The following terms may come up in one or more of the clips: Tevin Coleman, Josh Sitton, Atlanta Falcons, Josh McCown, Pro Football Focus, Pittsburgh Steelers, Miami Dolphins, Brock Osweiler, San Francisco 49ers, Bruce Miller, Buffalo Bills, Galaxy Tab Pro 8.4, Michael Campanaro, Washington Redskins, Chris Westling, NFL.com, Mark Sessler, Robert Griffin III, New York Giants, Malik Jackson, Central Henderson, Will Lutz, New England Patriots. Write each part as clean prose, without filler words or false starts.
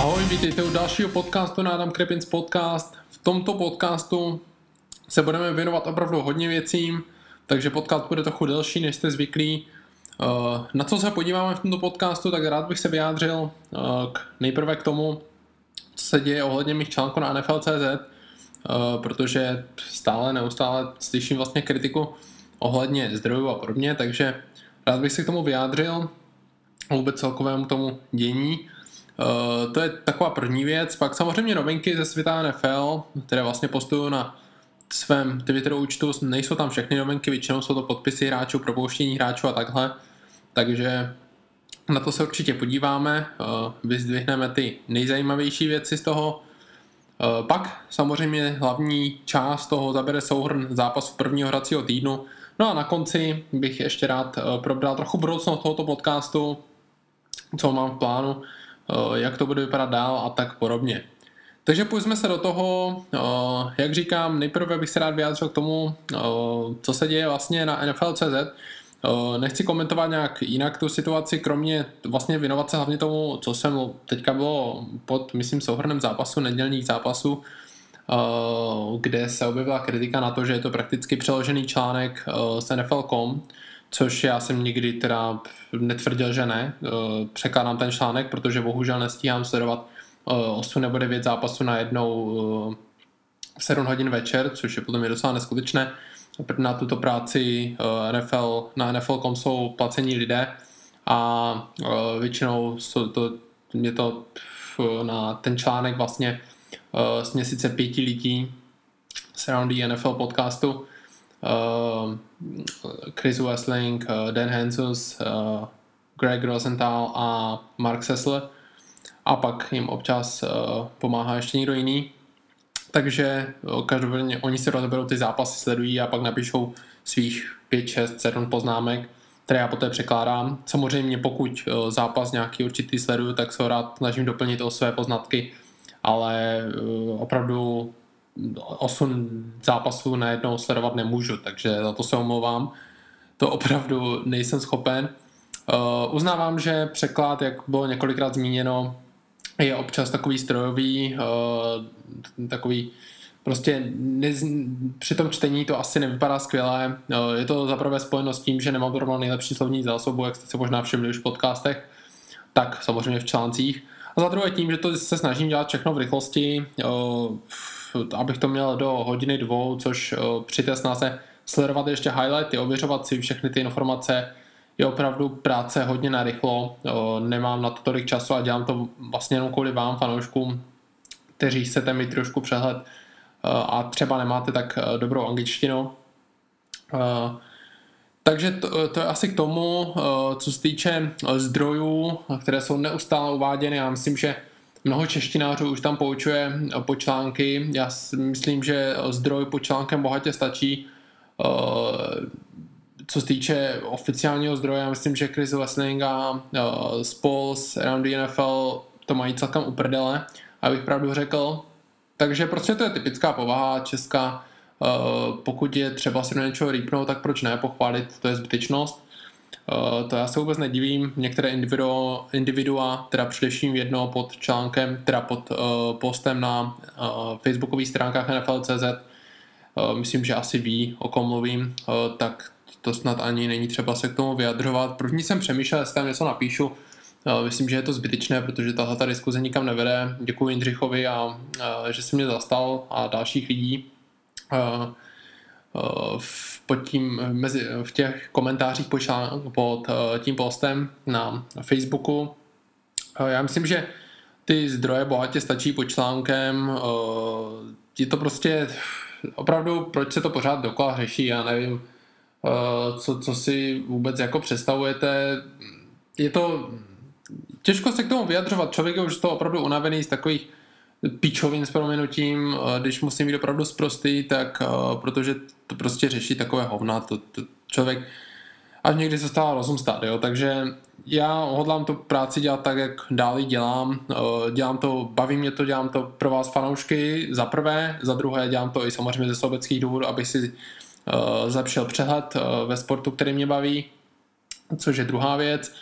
Ahoj, vítejte u dalšího podcastu na Adam Krepinc podcast. V tomto podcastu se budeme věnovat opravdu hodně věcím, takže podcast bude trochu delší, než jste zvyklí. Na co se podíváme v tomto podcastu, tak rád bych se vyjádřil nejprve k tomu, co se děje ohledně mých článků na NFL.cz, protože neustále slyším vlastně kritiku ohledně zdrojů a podobně, takže rád bych se k tomu vyjádřil a vůbec celkovému tomu dění. To je taková první věc, pak samozřejmě novinky ze světa NFL, které vlastně postuju na svém Twitteru účtu, nejsou tam všechny novinky, většinou jsou to podpisy hráčů, propouštění hráčů a takhle, takže na to se určitě podíváme, vyzdvihneme ty nejzajímavější věci z toho, pak samozřejmě hlavní část toho zabere souhrn zápasu prvního hracího týdnu, no a na konci bych ještě rád probral trochu budoucnost tohoto podcastu, co mám v plánu, jak to bude vypadat dál a tak podobně. Takže pojďme se do toho, jak říkám, nejprve bych se rád vyjádřil k tomu, co se děje vlastně na NFL.cz. Nechci komentovat nějak jinak tu situaci, kromě vlastně věnovat se hlavně tomu, co jsem teďka bylo pod, myslím, souhrnem zápasu, nedělních zápasů, kde se objevila kritika na to, že je to prakticky přeložený článek z NFL.com, což já jsem nikdy teda netvrdil, že ne. Překládám ten článek, protože bohužel nestíhám sledovat 8 nebo 9 zápasů najednou v 7 hodin večer, což je potom je docela neskutečné. Na tuto práci na NFL.com jsou placení lidé a většinou je to na ten článek vlastně z měsíce 5 lidí z roundy NFL podcastu. Chris Westling, Dan Hansels, Greg Rosenthal a Mark Sessler a pak jim občas pomáhá ještě někdo jiný, takže každopádně oni si rozeberou ty zápasy, sledují a pak napíšou svých 5, 6, 7 poznámek, které já poté překládám. Samozřejmě pokud zápas nějaký určitý sleduju, tak se ho rád snažím doplnit o své poznatky, ale opravdu 8 zápasů najednou sledovat nemůžu, takže za to se omlouvám. To opravdu nejsem schopen. Uznávám, že překlad, jak bylo několikrát zmíněno, je občas takový strojový, takový prostě při tom čtení to asi nevypadá skvěle. Je to zaprvé spojeno s tím, že nemám zrovna nejlepší slovní zásobu, jak jste se možná všimli už v podcastech, tak samozřejmě v článcích. A za druhé tím, že to se snažím dělat všechno v rychlosti, abych to měl do hodiny dvou, což při té snaze sledovat ještě highlighty, ověřovat si všechny ty informace, je opravdu práce hodně narychlo, nemám na to tolik času a dělám to vlastně jenom kvůli vám, fanouškům, kteří chcete mít trošku přehled a třeba nemáte tak dobrou angličtinu. Takže to je asi k tomu, co se týče zdrojů, které jsou neustále uváděny. Já myslím, že mnoho češtinářů už tam poučuje po články. Já myslím, že zdroj po článkem bohatě stačí. Co se týče oficiálního zdroje, já myslím, že Chris Wessling a spol z Round NFL to mají celkem uprdele, abych pravdu řekl. Takže prostě to je typická povaha česká. Pokud je třeba si do něčeho rýpnout, tak proč ne, pochválit, to je zbytečnost. To já se vůbec nedivím, některé individua, teda především jedno pod článkem, teda pod postem na facebookových stránkách NFL.cz, myslím, že asi ví, o kom mluvím, tak to snad ani není třeba se k tomu vyjadřovat. První jsem přemýšlel, jestli tam něco napíšu, myslím, že je to zbytečné, protože tato diskuze nikam nevede. Děkuji Jindřichovi, a že se mě zastal a dalších lidí. V těch komentářích pod tím postem na Facebooku. Já myslím, že ty zdroje bohatě stačí pod článkem. Je to prostě opravdu, proč se to pořád dokola řeší, já nevím, co si vůbec jako představujete. Je to těžko se k tomu vyjadřovat, člověk je už to opravdu unavený z takových píčovin s prominutím, když musím být opravdu sprostý, tak protože to prostě řeší takové hovna, to člověk až někdy se stává rozum stát, jo? Takže já hodlám tu práci dělat tak, jak dál dělám, dělám to, baví mě to, dělám to pro vás fanoušky za prvé, za druhé dělám to i samozřejmě ze sobeckých důvodů, abych si zlepšil přehled ve sportu, který mě baví, což je druhá věc.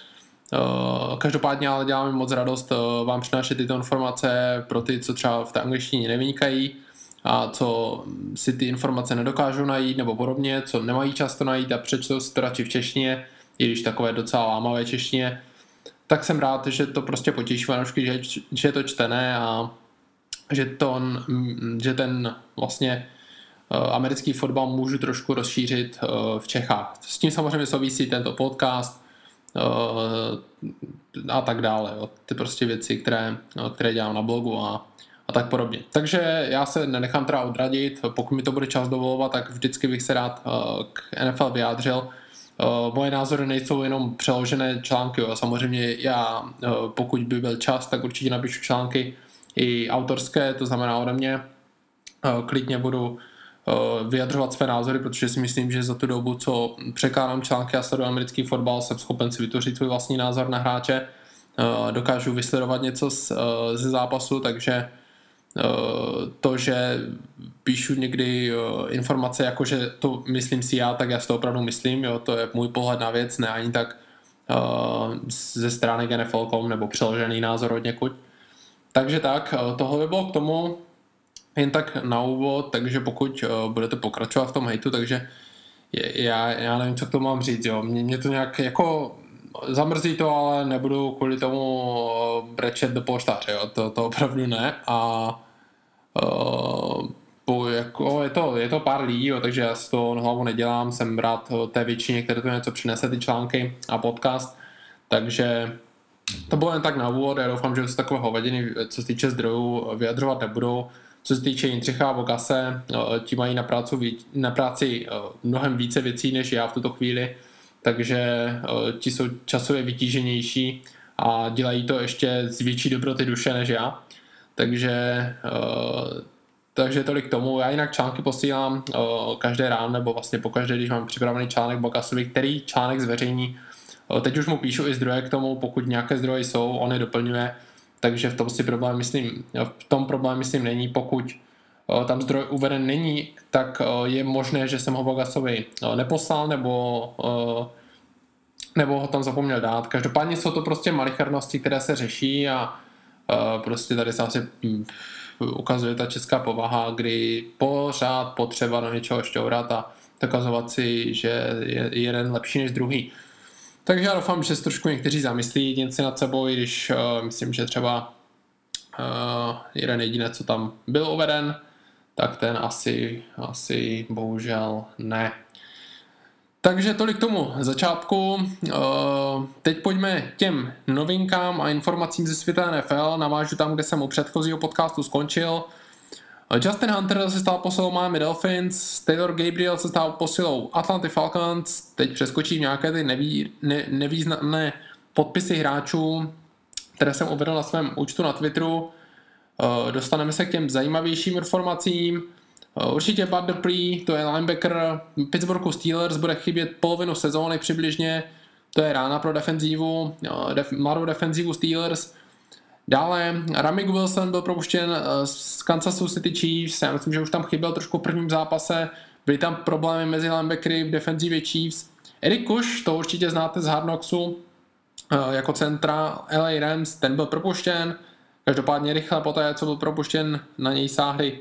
Každopádně ale děláme moc radost vám přinášet tyto informace pro ty, co třeba v té angličtině nevynikají a co si ty informace nedokážou najít nebo podobně, co nemají často najít a přečtou si to radši v češtině, i když takové docela lámavé češtině, tak jsem rád, že to prostě potěší fanoušky, že je to čtené a že ten vlastně americký fotbal můžu trošku rozšířit v Čechách. S tím samozřejmě souvisí tento podcast a tak dále. Ty prostě věci, které dělám na blogu a tak podobně. Takže já se nenechám teda odradit, pokud mi to bude čas dovolovat, tak vždycky bych se rád k NFL vyjádřil. Moje názory nejsou jenom přeložené články. Samozřejmě já, pokud by byl čas, tak určitě napíšu články i autorské, to znamená ode mě. Klidně budu vyjadřovat své názory, protože si myslím, že za tu dobu, co překládám články a sleduju americký fotbal, jsem schopen si vytvořit svůj vlastní názor na hráče. Dokážu vysledovat něco ze zápasu, takže to, že píšu někdy informace, jakože to myslím si já, tak já si to opravdu myslím, jo, to je můj pohled na věc, ne ani tak ze strany NFL.com nebo přeložený názor od někud. Takže tak, tohle by bylo k tomu jen tak na úvod, takže pokud budete pokračovat v tom hejtu, takže já nevím, co k tomu mám říct, jo. Mě to nějak jako zamrzí to, ale nebudu kvůli tomu brečet do polštáře, jo. To opravdu ne a jako je to pár lidí, jo, takže já si to hlavu nedělám, jsem rád té většině, které to něco přinese, ty články a podcast, takže to bylo jen tak na úvod, já doufám, že se takové hovadiny, co se týče zdrojů, vyjadřovat nebudou. Co se týče Jindřicha a Vogase, ti mají na práci mnohem více věcí než já v tuto chvíli, takže ti jsou časově vytíženější a dělají to ještě z větší dobroty duše než já. Takže tolik k tomu. Já jinak články posílám každé ráno nebo vlastně pokaždé, když mám připravený článek Vogasovi, který článek zveřejní. Teď už mu píšu i zdroje k tomu, pokud nějaké zdroje jsou, on je doplňuje. Takže v tom problém myslím není, pokud tam zdroj uveden není, tak je možné, že jsem ho Vogasovi neposlal nebo ho tam zapomněl dát. Každopádně jsou to prostě malichernosti, které se řeší a prostě tady se asi ukazuje ta česká povaha, kdy pořád potřeba do něčeho šťourat a dokazovat si, že je jeden lepší než druhý. Takže já doufám, že se trošku někteří zamyslí jedinci nad sebou, i když myslím, že třeba jeden jedinec, co tam byl uveden, tak ten asi bohužel ne. Takže tolik k tomu začátku. Teď pojďme těm novinkám a informacím ze světa NFL. Navážu tam, kde jsem u předchozího podcastu skončil. Justin Hunter se stal posilou Miami Dolphins, Taylor Gabriel se stal posilou Atlanty Falcons, teď přeskočím nějaké ty nevýznamné podpisy hráčů, které jsem uvedl na svém účtu na Twitteru. Dostaneme se k těm zajímavějším informacím. Určitě Bud Dupree, to je linebacker Pittsburghu Steelers, bude chybět polovinu sezóny přibližně, to je rána pro defenzivu, mladou defenzivu Steelers. Dále Ramik Wilson byl propuštěn z Kansas City Chiefs, já myslím, že už tam chyběl trošku v prvním zápase, byly tam problémy mezi linebackery v defenzivě Chiefs. Eric Kush, to určitě znáte z Hard Knocksu, jako centra LA Rams, ten byl propuštěn, každopádně rychle poté, co byl propuštěn, na něj sáhli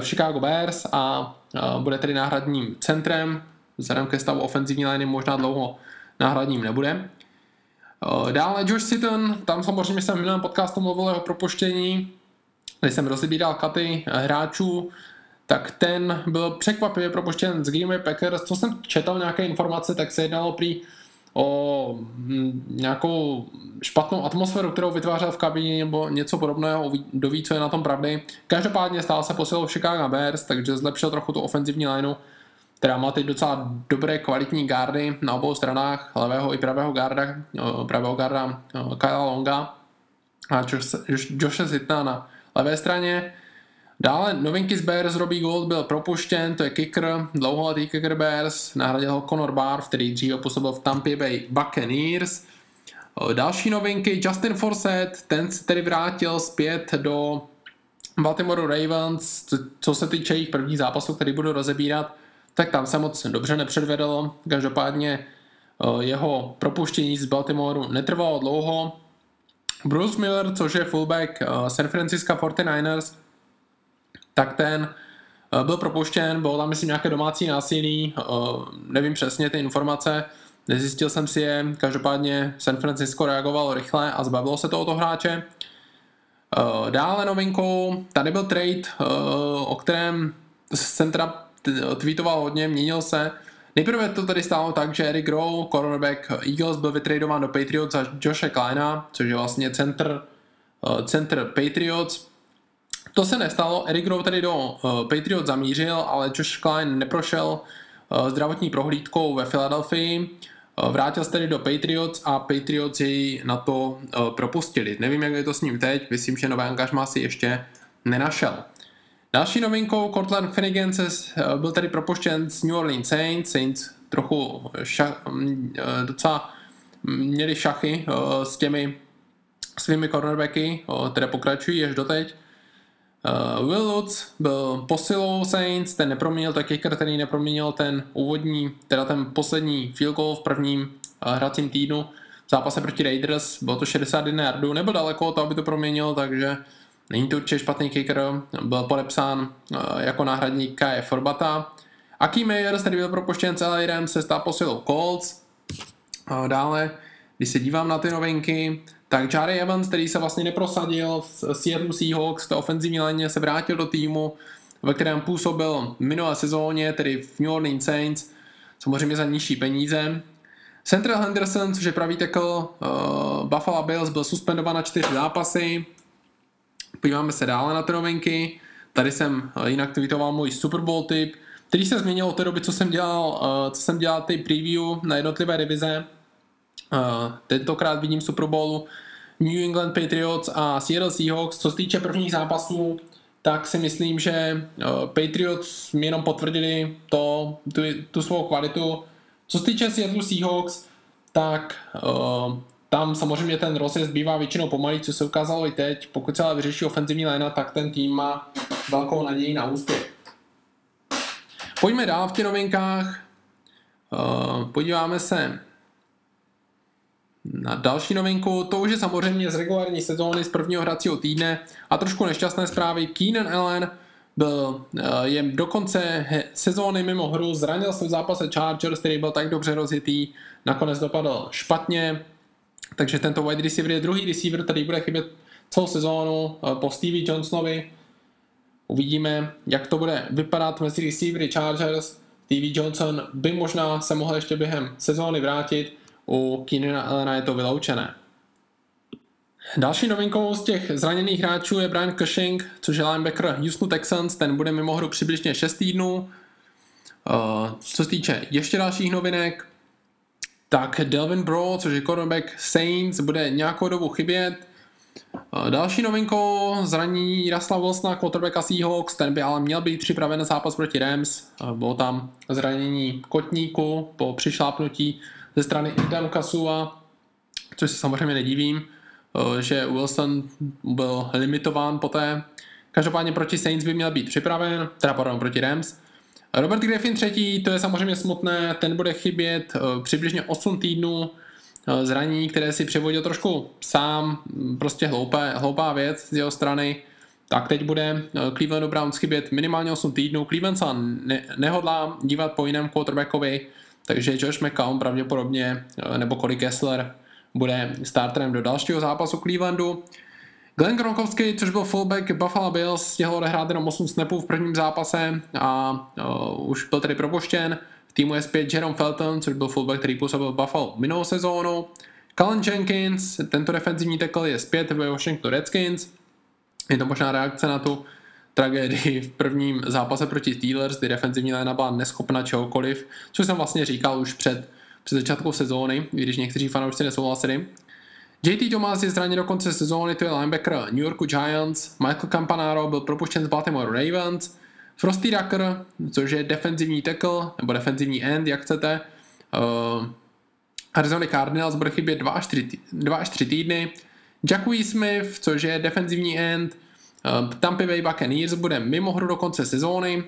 v Chicago Bears a bude tedy náhradním centrem, vzhledem ke stavu ofenzivní liney možná dlouho náhradním nebude. Dále Josh Sitton, tam samozřejmě jsem v minulém podcastu mluvil o jeho propuštění, když jsem rozbíral katy hráčů, tak ten byl překvapivě propuštěn z Green Bay Packers. Co jsem četl nějaké informace, tak se jednalo prý o nějakou špatnou atmosféru, kterou vytvářel v kabině nebo něco podobného, kdo ví, co je na tom pravdy. Každopádně stál se posilou v Chicago Bears, takže zlepšil trochu tu ofenzivní lineu, která má teď docela dobré kvalitní gardy na obou stranách, levého i pravého garda Kyla Longa a Joshe Sittna na levé straně. Dále novinky z Bears, Robbie Gould byl propuštěn, to je kicker, dlouholetý kicker Bears, nahradil ho Connor Barr, který dříve působil v Tampa Bay Buccaneers. Další novinky, Justin Forsett, ten se tedy vrátil zpět do Baltimore Ravens, co se týče jejich prvních zápasů, který budu rozebírat, tak tam se moc dobře nepředvedl, každopádně Jeho propuštění z Baltimoru netrvalo dlouho. Bruce Miller, což je fullback San Francisco 49ers, tak ten byl propuštěn, bylo tam myslím nějaké domácí násilí, nevím přesně ty informace, nezjistil jsem si je, každopádně San Francisco reagovalo rychle a zbavilo se tohoto hráče. Dále novinkou, tady byl trade, o kterém jsem teda tweetoval hodně, měnil se. Nejprve to tady stálo tak, že Eric Rowe, cornerback Eagles, byl vytradován do Patriots za Joshe Kleina, což je vlastně center Patriots. To se nestalo, Eric Rowe tady do Patriots zamířil, ale Josh Klein neprošel zdravotní prohlídkou ve Philadelphii. Vrátil se tedy do Patriots a Patriots jej na to propustili. Nevím, jak je to s ním teď, myslím, že nové angažmá si ještě nenašel. Další novinkou, Cortland Finnegan byl tady propuštěn z New Orleans Saints. Saints trochu docela měli šachy s těmi svými cornerbacky, které pokračují až doteď. Will Lutz byl posilou Saints, ten neproměnil, tak kicker, který neproměnil ten úvodní, teda ten poslední field goal v prvním hracím týdnu v zápase proti Raiders, bylo to 61 yardů, nebyl daleko od toho, aby to proměnil, takže není to určitě špatný kicker, byl podepsán jako náhradník Kaje Forbata. Aký Meyers, který byl propuštěn z LA Rams, se stal posilou Colts. Dále, když se dívám na ty novinky, tak Jari Evans, který se vlastně neprosadil v Seattle Seahawks, v té ofenzivní léně se vrátil do týmu, ve kterém působil minulé sezóně, tedy v New Orleans Saints, samozřejmě za nižší peníze. Central Henderson, což je pravý tackle Buffalo Bills, byl suspendován na 4 zápasy. Podíváme se dále na ty novinky. Tady jsem jinak tweetoval můj Super Bowl tip, který se změnil od té doby, co jsem dělal ty preview na jednotlivé divize. Tentokrát vidím Super Bowlu New England Patriots a Seattle Seahawks. Co se týče prvních zápasů, tak si myslím, že Patriots mi jenom potvrdili tu svou kvalitu. Co se týče Seattle Seahawks, tak tam samozřejmě ten rozjezd bývá většinou pomalý, co se ukázalo i teď. Pokud se ale vyřeší ofenzivní linea, tak ten tým má velkou naději na úspěch. Pojďme dál v těch novinkách. Podíváme se na další novinku, to už je samozřejmě z regulární sezóny z prvního hracího týdne a trošku nešťastné zprávy. Keenan Allen je do konce sezóny mimo hru, zranil se v zápase Chargers, který byl tak dobře rozjetý, nakonec dopadl špatně, takže tento wide receiver je druhý receiver, který bude chybět celou sezónu po Stevie Johnsonovi. Uvidíme, jak to bude vypadat mezi receivery Chargers. Stevie Johnson by možná se mohl ještě během sezóny vrátit, u Keenana Allena je to vyloučené. Další novinkou z těch zraněných hráčů je Brian Cushing, což je linebacker Houston Texans, ten bude mimo hru přibližně 6 týdnů. Co se týče ještě dalších novinek, tak Delvin Brawl, což je cornerback Saints, bude nějakou dobu chybět. Další novinkou zraní Jaroslava Wilsona, quarterbacka Seahawks, ten by ale měl být připraven na zápas proti Rams. Bylo tam zranění kotníku po přišlápnutí ze strany Idamu Kasua, což se samozřejmě nedivím, že Wilson byl limitován poté. Každopádně proti Saints by měl být připraven, proti Rams. Robert Griffin III, to je samozřejmě smutné, ten bude chybět přibližně 8 týdnů zranění, které si přivodil trošku sám, prostě hloupá věc z jeho strany. Tak teď bude Clevelandu Browns chybět minimálně 8 týdnů. Cleveland se nehodlá dívat po jiném quarterbackovi, takže Josh McCown pravděpodobně, nebo Cody Kessler, bude starterem do dalšího zápasu Clevelandu. Glenn Gronkowski, což byl fullback Buffalo Bills, stihl odehrát jenom 8 snapů v prvním zápase a už byl tedy propuštěn. V týmu je zpět Jerome Felton, což byl fullback, který působil Buffalo minulou sezónu. Cullen Jenkins, tento defenzivní tackle je zpět ve Washington Redskins. Je to možná reakce na tu tragédii v prvním zápase proti Steelers, kdy defenzivní linea byla neschopna čehokoliv, což jsem vlastně říkal už před začátkou sezóny, i když někteří fanoušci nesouhlasili. JT Thomas je zraněn do konce sezóny, to je linebacker New Yorku Giants. Michael Campanaro byl propuštěn z Baltimore Ravens. Frosty Rucker, což je defenzivní tackle, nebo defenzivní end, jak chcete. Arizona Cardinals bude chybět 2 až 3 týdny. Jacquie Smith, což je defenzivní end, Tampa Bay Buccaneers bude mimo hru do konce sezóny.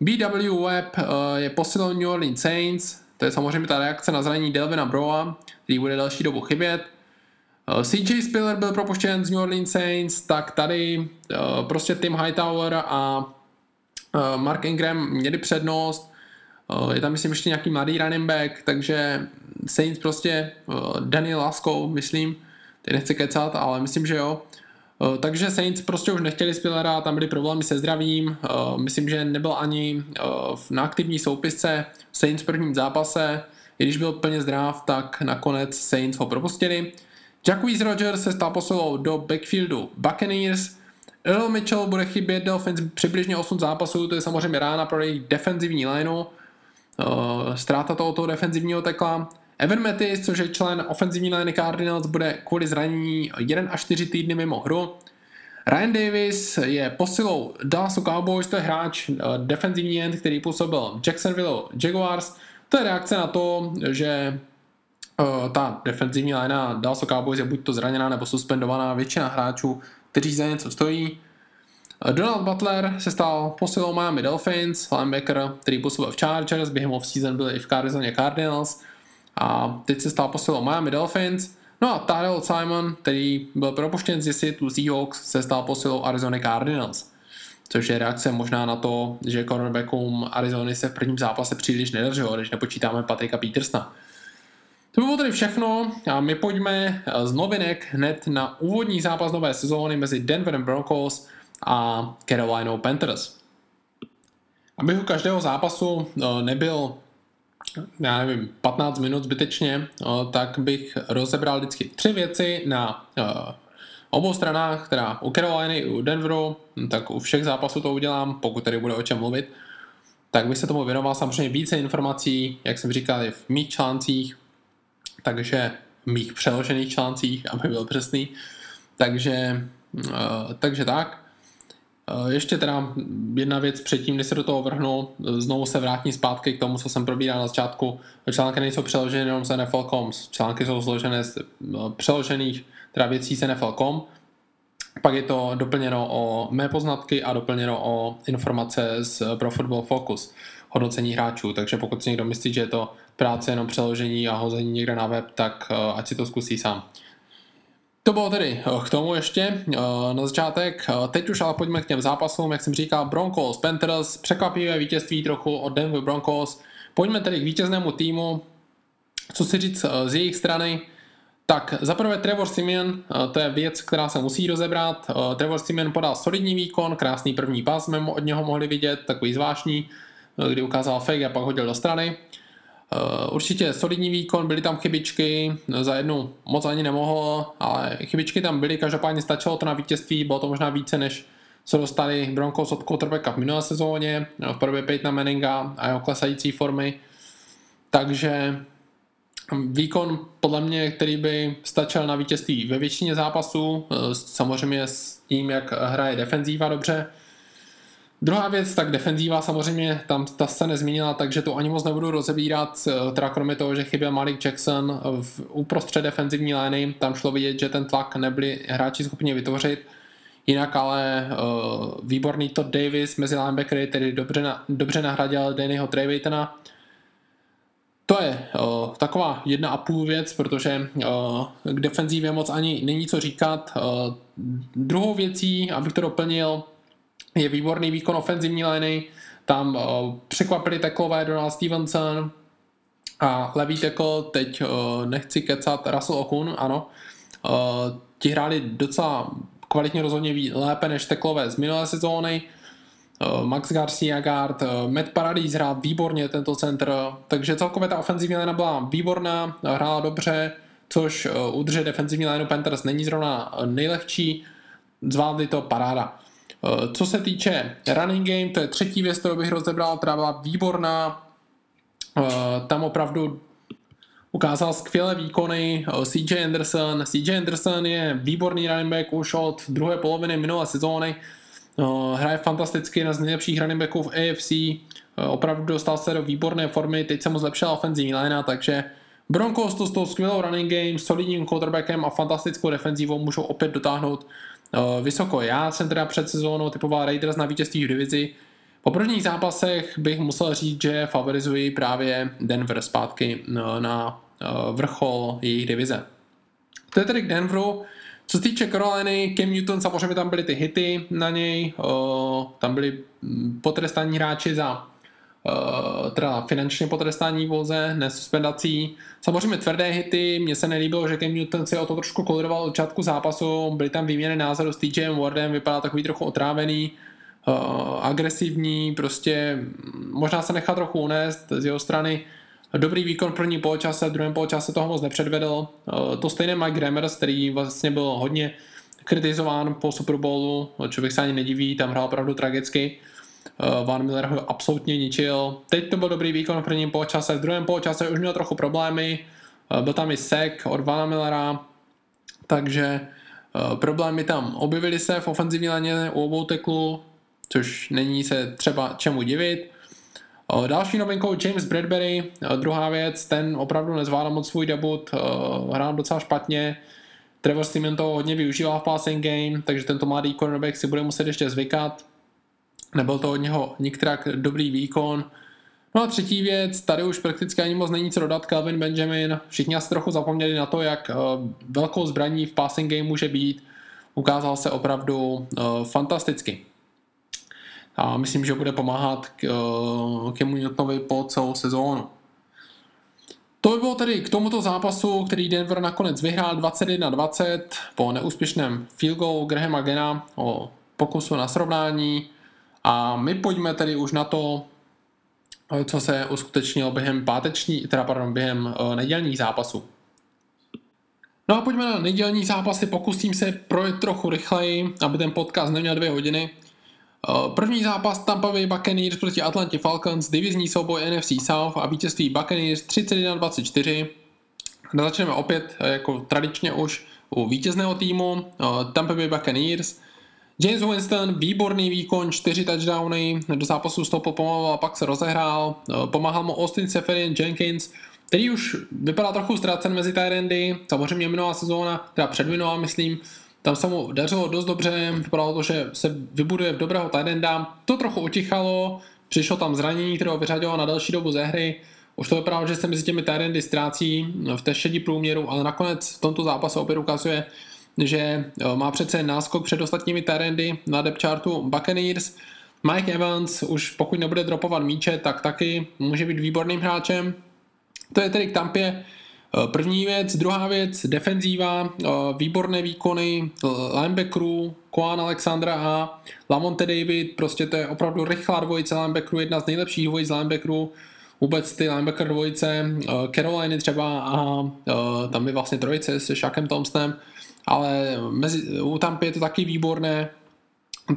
BW Webb je posilou New Orleans Saints, To je samozřejmě ta reakce na zranění Delvina Brawla, který bude další dobu chybět. CJ Spiller byl propuštěn z New Orleans Saints, tak tady prostě Tim Hightower a Mark Ingram měli přednost. Je tam, myslím, ještě nějaký mladý running back, takže Saints prostě Daniel Lasko, myslím, teď nechci kecat, ale myslím, že jo. Takže Saints prostě už nechtěli Spillera, tam byly problémy se zdravím, myslím, že nebyl ani na aktivní soupisce Saints v prvním zápase, i když byl plně zdrav, tak nakonec Saints ho propustili. Jacquizz Rodgers se stal posilou do backfieldu Buccaneers, Earl Mitchell bude chybět Dolphins přibližně 8 zápasů, to je samozřejmě rána pro jejich defenzivní lineu, ztráta tohoto defenzivního tekla. Evan Mettis, což je člen ofenzivní liney Cardinals, bude kvůli zranění 1 až 4 týdny mimo hru. Ryan Davis je posilou Dallasu Cowboys, to je hráč defenzivní end, který působil Jacksonville Jaguars. To je reakce na to, že ta defenzivní linea Dallasu Cowboys je buď to zraněná nebo suspendovaná, většina hráčů, kteří za něco stojí. Donald Butler se stal posilou Miami Dolphins, linebacker, který působil v Chargers, během off-season byl i v Arizona Cardinals. A teď se stal posilou Miami Dolphins. No a Tyrell Simon, který byl propuštěn z Seattle Seahawks, se stal posilou Arizona Cardinals. Což je reakce možná na to, že cornerbackům Arizony se v prvním zápase příliš nedařilo, když nepočítáme Patricka Petersona. To bylo tedy všechno a my pojďme z novinek hned na úvodní zápas nové sezóny mezi Denverem Broncos a Carolina Panthers. Abych u každého zápasu nebyl, já nevím, 15 minut zbytečně, tak bych rozebral vždycky 3 věci na obou stranách, teda u Caroliny i u Denveru, tak u všech zápasů to udělám, pokud tady bude o čem mluvit, tak bych se tomu věnoval samozřejmě více informací, jak jsem říkal, i v mých článcích, takže v mých přeložených článcích, aby byl přesný, takže tak. Ještě teda jedna věc předtím, než se do toho vrhnu, znovu se vrátím zpátky k tomu, co jsem probíral na začátku. Články nejsou přeloženy jenom z NFL.com, články jsou složené z přeložených teda věcí z NFL.com. Pak je to doplněno o mé poznatky a doplněno o informace z Pro Football Focus, hodnocení hráčů. Takže pokud si někdo myslí, že je to práce jenom přeložení a hození někde na web, tak ať si to zkusí sám. To bylo tedy k tomu ještě na začátek. Teď už ale pojďme k těm zápasům, jak jsem říkal, Broncos, Panthers, překvapivé vítězství trochu od Denver Broncos. Pojďme tedy k vítěznému týmu, co si říct z jejich strany. Tak zaprvé Trevor Siemian, to je věc, která se musí rozebrat. Trevor Siemian podal solidní výkon, krásný první pas, jsme od něho mohli vidět, takový zvláštní, kdy ukázal fake a pak hodil do strany. Určitě solidní výkon, byly tam chybičky, za jednu moc ani nemohl, ale chybičky tam byly, každopádně stačilo to na vítězství, bylo to možná více, než co dostali Broncos od quarterbacka v minulé sezóně, v podobě Peytona Manninga a jeho klesající formy, takže výkon podle mě, který by stačil na vítězství ve většině zápasů, samozřejmě s tím, jak hraje defenzíva dobře. Druhá věc, tak defenzíva samozřejmě, tam ta se nezmínila, takže to ani moc nebudu rozebírat, teda kromě toho, že chyběl Malik Jackson uprostřed defenzivní lény, tam šlo vidět, že ten tlak nebyli hráči schopni vytvořit, jinak ale výborný Todd Davis mezi linebackery, tedy dobře nahradil Dannyho Trevatana. To je taková 1,5 věc, protože k defenzivě moc ani není co říkat. Druhou věcí, abych to doplnil, je výborný výkon ofenzivní liney, tam překvapili tacklové Donald Stevenson a levý tackle, teď nechci kecat, Russell Okun, ano. Ti hráli docela kvalitně, rozhodně lépe než tacklové z minulé sezóny. Max Garcia guard, Matt Paradis hrál výborně tento centr, takže celkově ta ofenzivní linea byla výborná, hrála dobře, což udržet defenzivní lineu Panthers není zrovna nejlehčí, zvládli to paráda. Co se týče running game, to je třetí věc, kterou bych rozebral, která byla výborná, tam opravdu ukázal skvělé výkony CJ Anderson je výborný running back už od druhé poloviny minulé sezóny, hraje fantasticky, jeden z nejlepších running backů v AFC, opravdu dostal se do výborné formy, teď se mu zlepšila ofenzivní linea, takže Broncos to s tou skvělou running game, solidním quarterbackem a fantastickou defenzivou můžou opět dotáhnout vysoko. Já jsem teda před sezónou typoval Raiders na vítězství v divizi, Po prvních zápasech bych musel říct, že favorizují právě Denver zpátky na vrchol jejich divize. To je tedy k Denveru. Co se týče Caroliny, Cam Newton, samozřejmě tam byly ty hity na něj, tam byli potrestaní hráči za teda finančně potrestání pouze, ne suspendací. Samozřejmě tvrdé hity, mně se nelíbilo, že Cam Newton si o to trošku kolidoval od začátku zápasu, byly tam výměny názorů s TJem Wardem, vypadá takový trochu otrávený, agresivní, prostě možná se nechá trochu unést z jeho strany. Dobrý výkon v první poločase, v druhém poločase toho moc nepředvedl. To stejné Mike Remmers, který vlastně byl hodně kritizován po Super Bowlu, člověk se ani nediví, tam hrál opravdu tragicky. Van Miller ho absolutně ničil. Teď to byl dobrý výkon v prvním poločase, v druhém poločase už měl trochu problémy, byl tam i sack od Vana Millera, takže problémy tam objevily se v ofenzivní léně u obou tacklu, což není se třeba čemu divit. Další novinkou James Bradbury, druhá věc, ten opravdu nezvládal moc svůj debut, hrál docela špatně, Trevor Siemian toho hodně využíval v passing game, takže tento mladý cornerback si bude muset ještě zvykat, nebyl to od něho nikterak dobrý výkon. No a třetí věc, tady už prakticky ani moc není co dodat, Kelvin Benjamin, všichni asi trochu zapomněli na to, jak velkou zbraní v passing game může být, ukázal se opravdu fantasticky. A myslím, že bude pomáhat Camu Newtonovi po celou sezónu. To by bylo tedy k tomuto zápasu, který Denver nakonec vyhrál 21-20 po neúspěšném field goal Grahama Gena o pokusu na srovnání. A my pojďme tedy už na to, co se uskutečnilo během během nedělních zápasů. No a pojďme na nedělní zápasy, pokusím se projet trochu rychleji, aby ten podcast neměl 2 hodiny. První zápas Tampa Bay Buccaneers proti Atlanta Falcons, divizní souboj NFC South a vítězství Buccaneers 31-24. Začneme opět jako tradičně už u vítězného týmu Tampa Bay Buccaneers. James Winston, výborný výkon, 4 touchdowny, do zápasu stoupil pomalu a pak se rozehrál. Pomáhal mu Austin Seferian Jenkins, který už vypadá trochu ztrácen mezi tight endy, samozřejmě minulá sezóna, teda předminulá myslím, tam se mu dařilo dost dobře, vypadalo to, že se vybuduje v dobrého tight enda, to trochu utichalo, přišlo tam zranění, které ho vyřadilo na další dobu ze hry, už to vypadalo, že se mezi těmi tight endy ztrácí v té šedí průměru, ale nakonec v tomto zápase opět ukazuje, že má přece náskok před ostatními tight endy na depth chartu Buccaneers. Mike Evans už pokud nebude dropovat míče, tak taky může být výborným hráčem. To je tedy k Tampě. První věc, druhá věc, defenzíva, výborné výkony linebackerů, Quan Alexandra a Lamonte David, prostě to je opravdu rychlá dvojice linebackerů, jedna z nejlepších dvojic linebackerů, vůbec ty linebacker dvojice, Caroliny třeba a tam je vlastně trojice se Shackem Thompsonem, ale u Tampy je to taky výborné,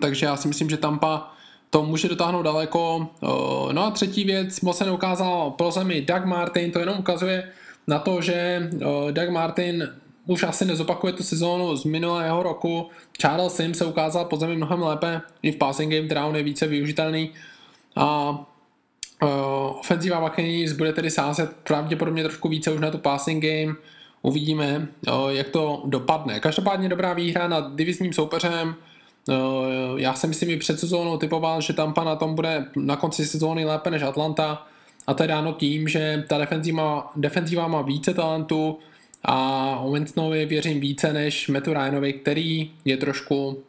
takže já si myslím, že Tampa to může dotáhnout daleko. No a třetí věc, moc se neukázal pro zemi Doug Martin, to jenom ukazuje na to, že Doug Martin už asi nezopakuje tu sezónu z minulého roku. Charles Sim se ukázal pod zemi mnohem lépe i v passing game, teda on je více využitelný. A ofenzíva Buccaneers bude tedy sázet pravděpodobně trošku více už na tu passing game. Uvidíme, jak to dopadne. Každopádně dobrá výhra nad divizním soupeřem. Já si myslím i před sezónou typoval, že Tampa na tom bude na konci sezóny lépe než Atlanta. A to je dáno tím, že ta defenzíva má více talentu a Winstonovi věřím více než Mattu Ryanovi, který je trošku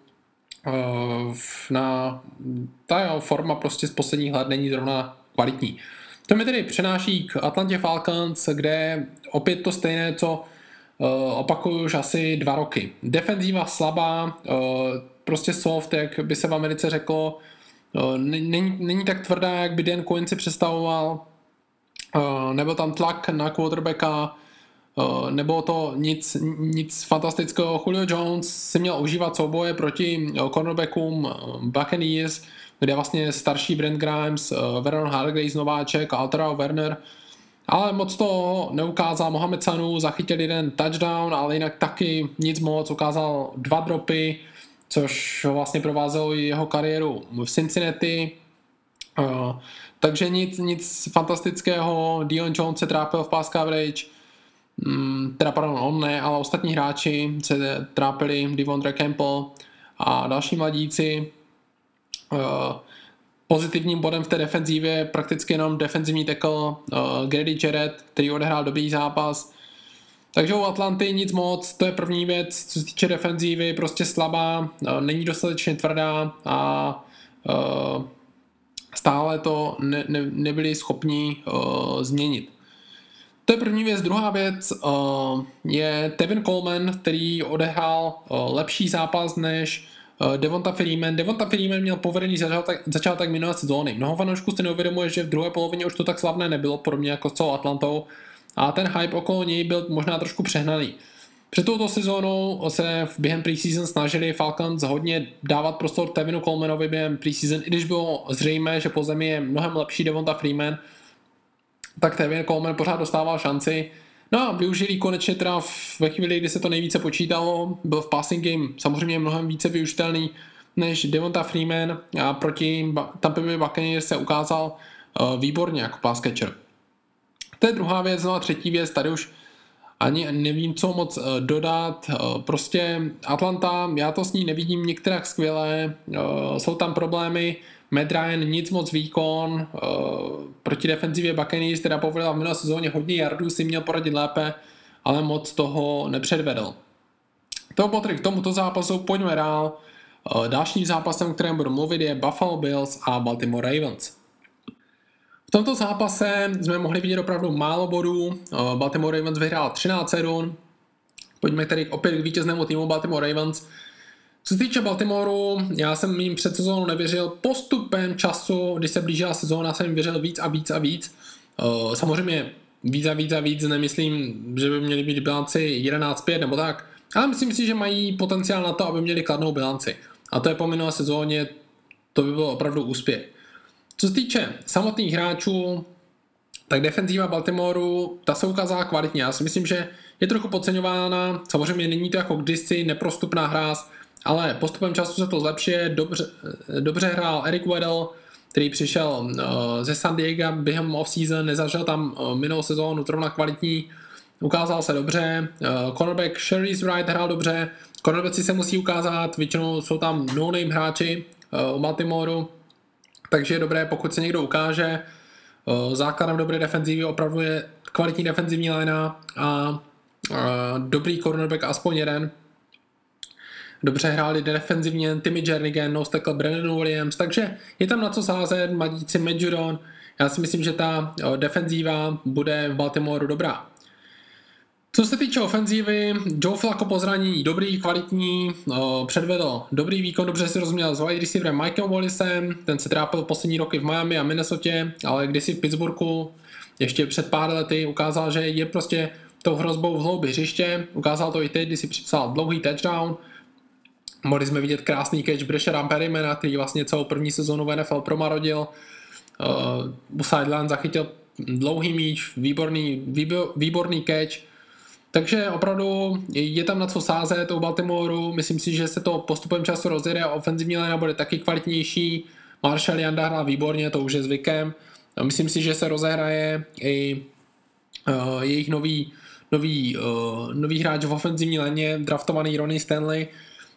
ta jeho forma prostě z posledních let není zrovna kvalitní. To mi tedy přenáší k Atlantě Falcons, kde opět to stejné, co opakuju už asi 2 roky. Defenzíva slabá, prostě soft, jak by se v Americe řeklo, není tak tvrdá, jak by Dan Quinn si představoval, nebyl tam tlak na quarterbacka, nebylo to nic fantastického. Julio Jones si měl užívat souboje proti cornerbackům Buccaneers, kde vlastně starší Brent Grimes, Vernon Hargraves nováček a Alterau Werner, ale moc toho neukázal. Mohamed Sanu zachytil 1 touchdown, ale jinak taky nic moc, ukázal 2 dropy, což vlastně provázelo jeho kariéru v Cincinnati. Takže nic fantastického. Dion Jones se trápil v pass coverage, on ne, ale ostatní hráči se trápili, Devondre Campbell a další mladíci. Pozitivním bodem v té defenzívě je prakticky jenom defenzivní tackle Grady Jarrett, který odehrál dobrý zápas. Takže u Atlanty nic moc, to je první věc, co se týče defenzívy, prostě slabá, není dostatečně tvrdá a stále to nebyli schopni změnit. To je první věc. Druhá věc je Tevin Coleman, který odehrál lepší zápas než Devonta Freeman. Devonta Freeman měl povedený začátek minulé sezóny. Mnoho fanoušků se neuvědomuje, že v druhé polovině už to tak slavné nebylo, podobně jako s celou Atlantou, a ten hype okolo něj byl možná trošku přehnaný. Před touto sezónou se během preseason snažili Falcons hodně dávat prostor Tevinu Colemanovi během preseason, i když bylo zřejmé, že po zemi je mnohem lepší Devonta Freeman, tak Tevin Coleman pořád dostával šanci. No a využili konečně teda ve chvíli, kdy se to nejvíce počítalo, byl v passing game samozřejmě mnohem více využitelný než Devonta Freeman a proti Tampa Bay Buccaneers se ukázal výborně jako pass catcher. To je druhá věc. No a třetí věc, tady už ani nevím, co moc dodat, prostě Atlanta, já to s ní nevidím některak skvělé, jsou tam problémy, Matt Ryan nic moc výkon, proti defenzivě Buccaneers, která povedla v minulé sezóně hodně yardů, si měl poradit lépe, ale moc toho nepředvedl. To bylo k tomuto zápasu, pojďme dál, dalším zápasem, o kterém budu mluvit, je Buffalo Bills a Baltimore Ravens. V tomto zápase jsme mohli vidět opravdu málo bodů, Baltimore Ravens vyhrál 13-7, pojďme tedy opět k vítěznému týmu Baltimore Ravens. Co se týče Baltimoru, já jsem jim před sezónou nevěřil, postupem času, když se blížila sezóna, jsem jim věřil víc a víc. Samozřejmě víc, nemyslím, že by měli být bilanci 11-5 nebo tak, ale myslím si, že mají potenciál na to, aby měli kladnou bilanci. A to je po minulé sezóně, to by bylo opravdu úspěch. Co se týče samotných hráčů, tak defenzíva Baltimoru, ta se ukázala kvalitně. Já si myslím, že je trochu podceňována, samozřejmě není to jako kdysi neprostupná hra, ale postupem času se to zlepšuje, dobře hrál Eric Weddle, který přišel ze San Diego během off-season, nezažil tam minulou sezónu zrovna kvalitní, ukázal se dobře, cornerback Sherry's Wright hrál dobře, cornerbacki se musí ukázat, většinou jsou tam no-name hráči u Baltimoru, takže je dobré, pokud se někdo ukáže. Základem dobré defenzivy opravdu je kvalitní defenzivní linea a dobrý cornerback aspoň jeden. Dobře hráli defenzivně Timmy Jernigan, nose tackle Brandon Williams, takže je tam na co sázet, mladíci Matt Judon. Já si myslím, že ta defenzíva bude v Baltimoru dobrá. Co se týče ofenzívy, Joe Flacco po zranění dobrý, kvalitní, předvedl dobrý výkon, dobře si rozuměl s wide receiverem Mikem Wallisem, ten se trápil poslední roky v Miami a Minnesotě, ale kdysi v Pittsburghu ještě před pár lety ukázal, že je prostě tou hrozbou v hloubi hřiště, ukázal to i teď, když si připsal dlouhý touchdown, mohli jsme vidět krásný catch Breshera Perrymana, který vlastně celou první sezonu v NFL promarodil, u sideline zachytil dlouhý míč, výborný catch. Takže opravdu je tam na co sázet u Baltimoru, myslím si, že se to postupem času rozjede a ofenzivní linea bude taky kvalitnější. Marshall Yanda hrál výborně, to už je zvykem. Myslím si, že se rozehraje i jejich nový hráč v ofenzivní lině, draftovaný Ronnie Stanley.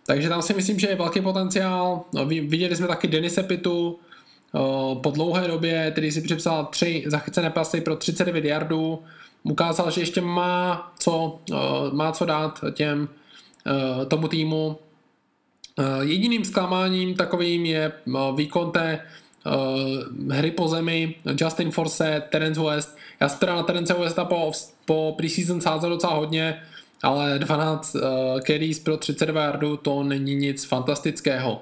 Takže tam si myslím, že je velký potenciál. Viděli jsme taky Denise Pitu po dlouhé době, který si připsal 3 zachycené pasy pro 39 yardů. Ukázal, že ještě má co dát tomu týmu. Jediným zklamáním takovým je výkon té hry po zemi, Justin Forsett, Terence West. Já jsem teda na Terence Westa po preseason sázel docela hodně, ale 12 carries pro 32 yardů to není nic fantastického.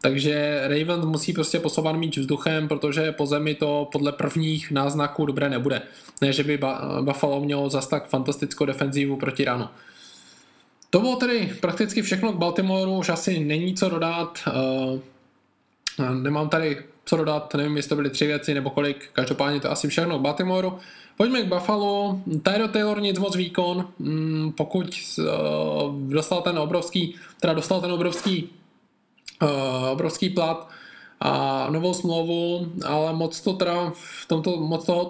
Takže Ravens musí prostě posouvat míč vzduchem, protože po zemi to podle prvních náznaků dobré nebude. Ne, že by Buffalo mělo zas tak fantastickou defenzívu proti ránu. To bylo tedy prakticky všechno k Baltimoru, už asi není co dodat. Nemám tady co dodat, nevím, jestli to byly 3 věci nebo kolik, každopádně to asi všechno k Baltimoru. Pojďme k Buffalo, Tyrod Taylor nic moc výkon, pokud dostal ten obrovský plat a novou smlouvu, ale moc toho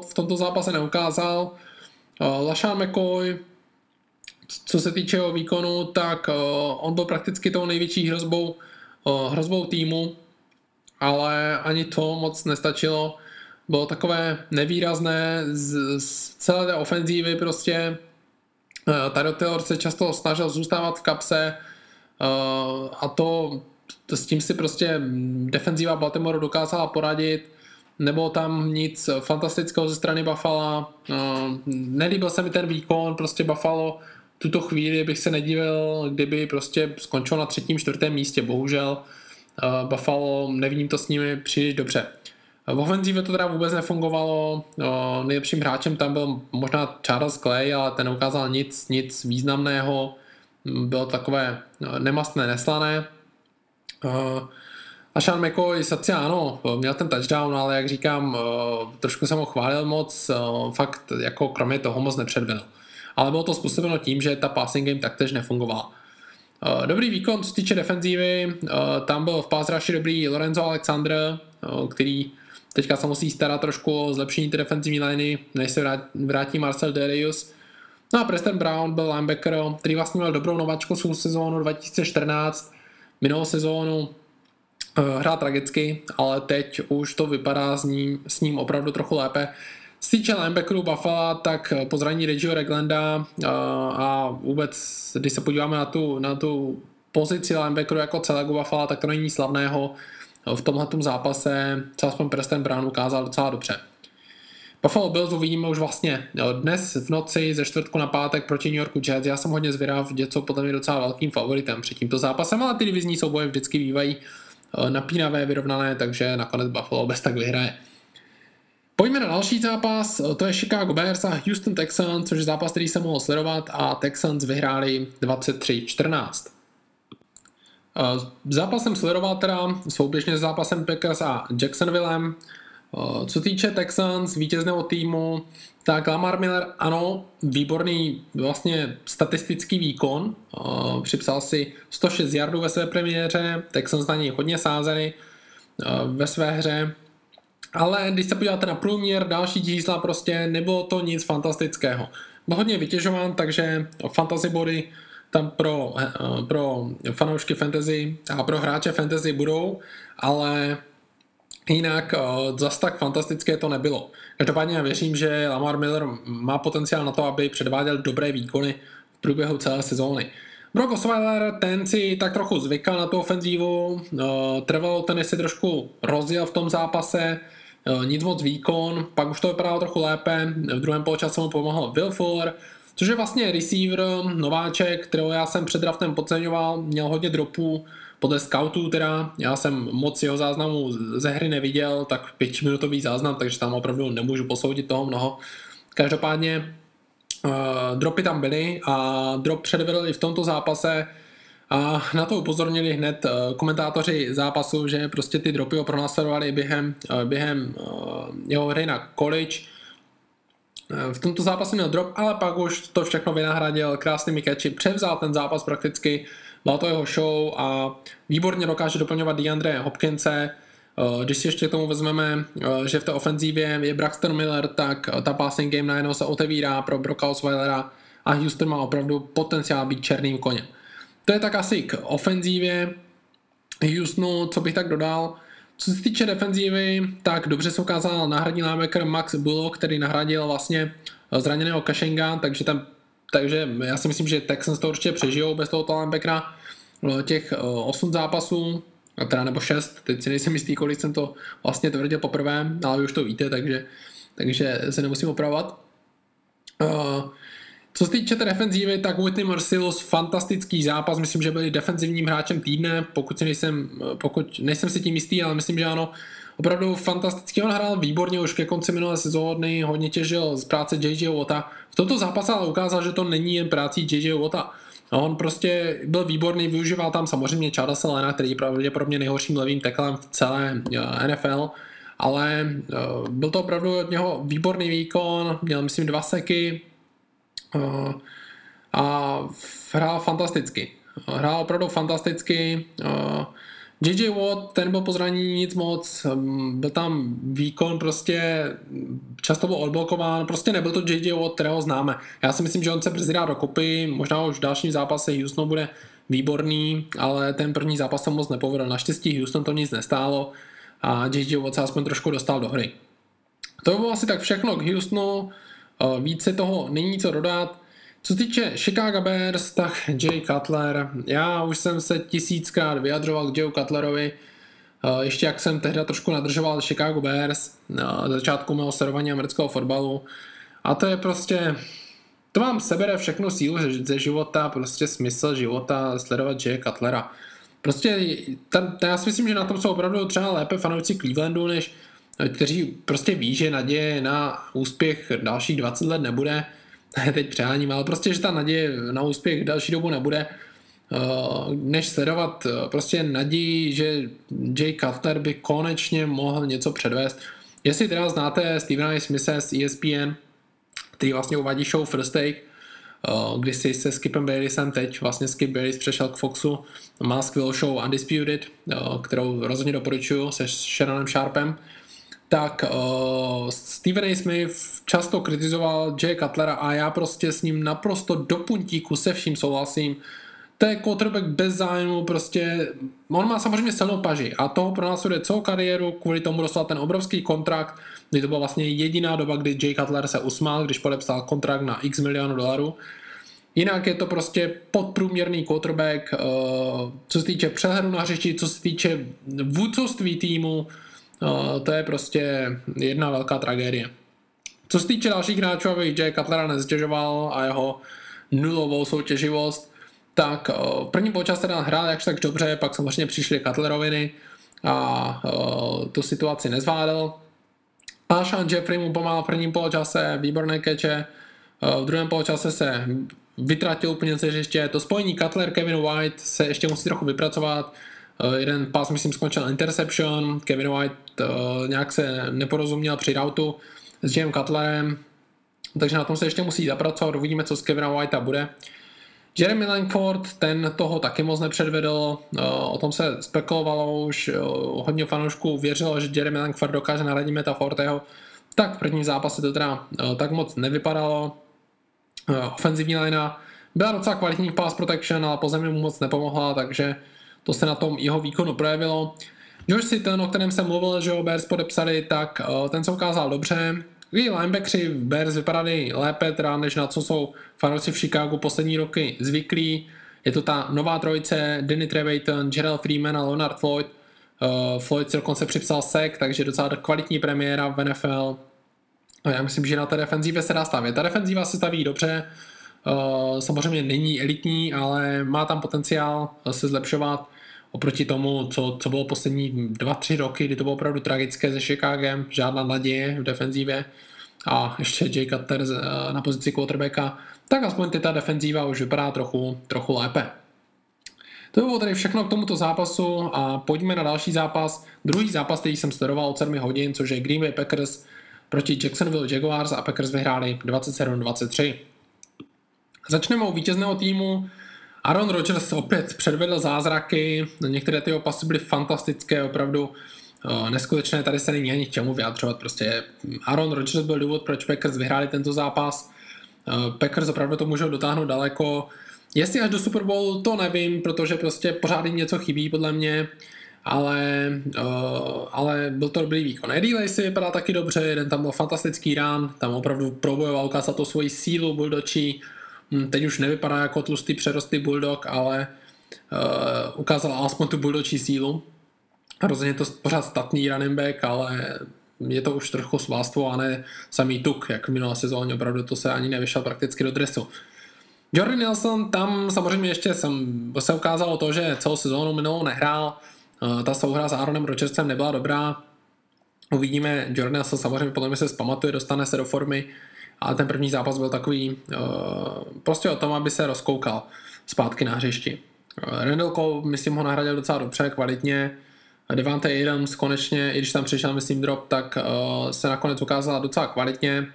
v tomto zápase neukázal. LaShawn McCoy, co se týče jeho výkonu, tak on byl prakticky tou největší hrozbou týmu. ale ani to moc nestačilo. Bylo takové nevýrazné z celé té ofenzívy prostě. Tyrod Taylor se často snažil zůstávat v kapse a to s tím si prostě defenzíva Baltimore dokázala poradit. Nebylo tam nic fantastického ze strany Buffalo. Nelíbil se mi ten výkon, prostě Buffalo tuto chvíli bych se nedivil, kdyby prostě skončil na 3., 4. místě. Bohužel Buffalo, nevím to s nimi příliš dobře. V ofenzivě to teda vůbec nefungovalo, nejlepším hráčem tam byl možná Charles Clay, ale ten neukázal nic významného, bylo takové nemastné, neslané. A Sean McCoy sice ano, měl ten touchdown, ale jak říkám, trošku jsem ho chválil moc, fakt jako kromě toho moc nepředvedl. Ale bylo to způsobeno tím, že ta passing game taktéž nefungovala. Dobrý výkon, co se týče defenzívy, tam byl v pass rushi dobrý Lorenzo Alexander, který teďka se musí starat trošku o zlepšení té defenzivní liney, než se vrátí Marcel Darius. No a Preston Brown byl linebacker, který vlastně měl dobrou nováčku svou sezónu 2014, minulou sezónu hrál tragicky, ale teď už to vypadá s ním opravdu trochu lépe. Z týče linebackerů Buffalo, tak po zranění Reggieho Reglanda a vůbec, když se podíváme na tu pozici linebackerů jako celého Buffalo, tak to není slavného. V tomhletom zápase se aspoň Preston Brown ukázal docela dobře. Buffalo Bills uvidíme už vlastně dnes v noci ze čtvrtku na pátek proti New Yorku Jets. Já jsem hodně zvědav, že jsou potom je docela velkým favoritem před tímto zápasem, ale ty divizní souboje vždycky bývají napínavé, vyrovnané, takže nakonec Buffalo bez tak vyhraje. Pojďme na další zápas, to je Chicago Bears a Houston Texans, což je zápas, který se mohl sledovat a Texans vyhráli 23-14. Zápas jsem sledoval teda souběžně s zápasem Packers a Jacksonvillem. Co týče Texans, vítězného týmu, tak Lamar Miller, ano, výborný vlastně statistický výkon. Připsal si 106 yardů ve své premiéře, Texans na něj hodně sázeli ve své hře. Ale když se podíváte na průměr, další čísla, prostě nebylo to nic fantastického. Byl hodně vytěžován, takže fantasy body tam pro fanoušky fantasy a pro hráče fantasy budou, ale jinak zas tak fantastické to nebylo. Každopádně já věřím, že Lamar Miller má potenciál na to, aby předváděl dobré výkony v průběhu celé sezóny. Brock Osweiler, ten si tak trochu zvykal na tu ofenzívu, trvalo ten si trošku rozjel v tom zápase, nic moc výkon, pak už to vypadalo trochu lépe, v druhém poločase mu pomohl Will Fuller, což je vlastně receiver, nováček, kterého já jsem před draftem podceňoval, měl hodně dropů, podle scoutů teda, já jsem moc jeho záznamů ze hry neviděl, tak 5-minutový záznam, takže tam opravdu nemůžu posoudit toho mnoho. Každopádně dropy tam byly a drop předvedl i v tomto zápase a na to upozornili hned komentátoři zápasu, že prostě ty dropy ho pronásledovali během jeho hry na college. V tomto zápase měl drop, ale pak už to všechno vynahradil krásnými catchy, převzal ten zápas prakticky, byla to jeho show a výborně dokáže doplňovat DeAndre Hopkinse. Když si ještě k tomu vezmeme, že v té ofenzívě je Braxton Miller, tak ta passing game najednou se otevírá pro Brocka Osweilera a Houston má opravdu potenciál být černým koněm. To je tak asi k ofenzívě Houstonu, co bych tak dodal. Co se týče defenzívy, tak dobře se ukázal náhradní linebacker Max Bullock, který nahradil vlastně zraněného Cashinga, takže já si myslím, že Texans to určitě přežijou bez tohoto linebackera těch 8 zápasů, teda nebo 6, teď si nejsem jistý, kolik jsem to vlastně tvrdil poprvé, ale vy už to víte, takže se nemusím opravovat. Co se týče té defenzívy, tak Whitney Mercilus fantastický zápas, myslím, že byl defenzivním hráčem týdne, pokud nejsem si tím jistý, ale myslím, že ano, opravdu fantasticky on hrál výborně už ke konci minulé sezóny, hodně těžil z práce JJ Watta. V tomto zápase ale ukázal, že to není jen práci JJ Watta. On prostě byl výborný, využíval tam samozřejmě Charlesa Lena, který je pravděpodobně nejhorším levým teklem v celé NFL, ale byl to opravdu od něho výborný výkon, měl myslím 2 seky, a hrál fantasticky. Hrál opravdu fantasticky. JJ Watt, ten byl po zranění nic moc, byl tam výkon prostě, často byl odblokován, prostě nebyl to JJ Watt, kterého známe. Já si myslím, že on se brzy dá dokopy, možná už v dalším zápase Houston bude výborný, ale ten první zápas se moc nepovedl. Naštěstí Houston to nic nestálo, a J.J. Watt se aspoň trošku dostal do hry. To bylo asi tak všechno k Houstonu, více toho není co dodat. Co se týče Chicago Bears, tak Jay Cutler, já už jsem se tisíckrát vyjadřoval k Jay Cutlerovi, ještě jak jsem tehdy trošku nadržoval Chicago Bears na začátku mého sledování amerického fotbalu, a to je prostě, to vám sebere všechnu sílu ze života, prostě smysl života sledovat Jay Cutlera. Prostě já si myslím, že na tom jsou opravdu třeba lépe fanoušci Clevelandu, než kteří prostě ví, že naděje na úspěch dalších 20 let nebude, teď přeháním, ale prostě, že ta naděje na úspěch další dobu nebude, než sledovat prostě naději, že Jay Cutler by konečně mohl něco předvést. Jestli teda znáte Stevena Smitha z ESPN, který vlastně uvádí show First Take, když si se Skipem Baylissem, teď vlastně Skip Bayliss přešel k Foxu, má skvělou show Undisputed, kterou rozhodně doporučuju se Shannonem Sharpem, tak Stephen A. Smith často kritizoval Jay Cutlera a já prostě s ním naprosto do puntíku se vším souhlasím. To je quarterback bez zájmu, prostě on má samozřejmě silnou paži a toho pro nás jde celou kariéru, kvůli tomu dostal ten obrovský kontrakt, kdy to byla vlastně jediná doba, kdy Jay Cutler se usmál, když podepsal kontrakt na x milionů dolarů. Jinak je to prostě podprůměrný quarterback, co se týče přehledu na hřišti, co se týče vůdcovství týmu, to je prostě jedna velká tragédie. Co se týče dalších hráčů, aby Jay Cutlera neztěžoval a jeho nulovou soutěživost, tak v prvním poločase se dá hrát jakž tak dobře, pak samozřejmě přišly Cutleroviny a tu situaci nezvládl. Alshon Jeffrey mu pomáhal v prvním poločase, výborné keče, v druhém poločase se vytratil úplně ze hřiště. To spojení Cutler Kevin White se ještě musí trochu vypracovat. Jeden pás, myslím, skončil interception, Kevin White nějak se neporozuměl při routu s Jayem Cutlerem, takže na tom se ještě musí zapracovat, uvidíme, co z Kevina Whitea bude. Jeremy Langford, ten toho taky moc nepředvedl, o tom se spekulovalo už, hodně fanoušků věřilo, že Jeremy Langford dokáže nahradit Meta Forteho, tak v prvním zápase to teda tak moc nevypadalo. Ofenzivní linea byla docela kvalitní pass protection, ale po zemi mu moc nepomohla, takže to se na tom jeho výkonu projevilo. Josh Sitton, o kterém jsem mluvil, že ho Bears podepsali, tak ten se ukázal dobře. I linebackři Bears vypadali lépe, teda než na co jsou fanoušci v Chicagu poslední roky zvyklí. Je to ta nová trojice, Danny Trevathan, Gerald Freeman a Leonard Floyd. Floyd si dokonce připsal sack, takže docela kvalitní premiéra v NFL. A já myslím, že na té defenzivě se dá stavět. Ta defenzíva se staví dobře, samozřejmě není elitní, ale má tam potenciál se zlepšovat oproti tomu, co bylo poslední 2-3 roky, kdy to bylo opravdu tragické se Chicagem, žádná naděje v defenzívě a ještě Jay Cutler na pozici quarterbacka, tak aspoň ta defenzíva už vypadá trochu lépe. To bylo tady všechno k tomuto zápasu a pojďme na další zápas. Druhý zápas, který jsem sledoval od 7 hodin, což je Green Bay Packers proti Jacksonville Jaguars a Packers vyhráli 27-23. Začneme u vítězného týmu. Aaron Rodgers opět předvedl zázraky, některé ty pasy byly fantastické, opravdu neskutečné, tady se není ani k čemu vyjadřovat, prostě Aaron Rodgers byl důvod, proč Packers vyhráli tento zápas, Packers opravdu to můžou dotáhnout daleko, jestli až do Super Bowlu, to nevím, protože prostě pořád jim něco chybí podle mě, ale byl to dobrý výkon. Eddie Lacy vypadal taky dobře, jeden tam byl fantastický rán, tam opravdu probojoval, ukázal to svoji sílu, byl dočí. Teď už nevypadá jako tlustý přerostý bulldog, ale ukázal alespoň tu bulldočí sílu. Rozhodně to pořád statný running back, ale je to už trochu svástvo a ne samý tuk, jak v minulé sezóně, opravdu to se ani nevyšel prakticky do dresu. Jordy Nelson, tam samozřejmě ještě se ukázalo to, že celou sezónu minulou nehrál, ta souhra s Aaronem Rodgersem nebyla dobrá. Uvidíme, Jordy Nelson samozřejmě potom se zpamatuje, dostane se do formy, ale ten první zápas byl takový prostě o tom, aby se rozkoukal zpátky na hřišti. Randall Cobb, myslím, ho nahradil docela dobře, kvalitně. Devante Adams konečně, i když tam přišel, myslím, drop, tak se nakonec ukázala docela kvalitně.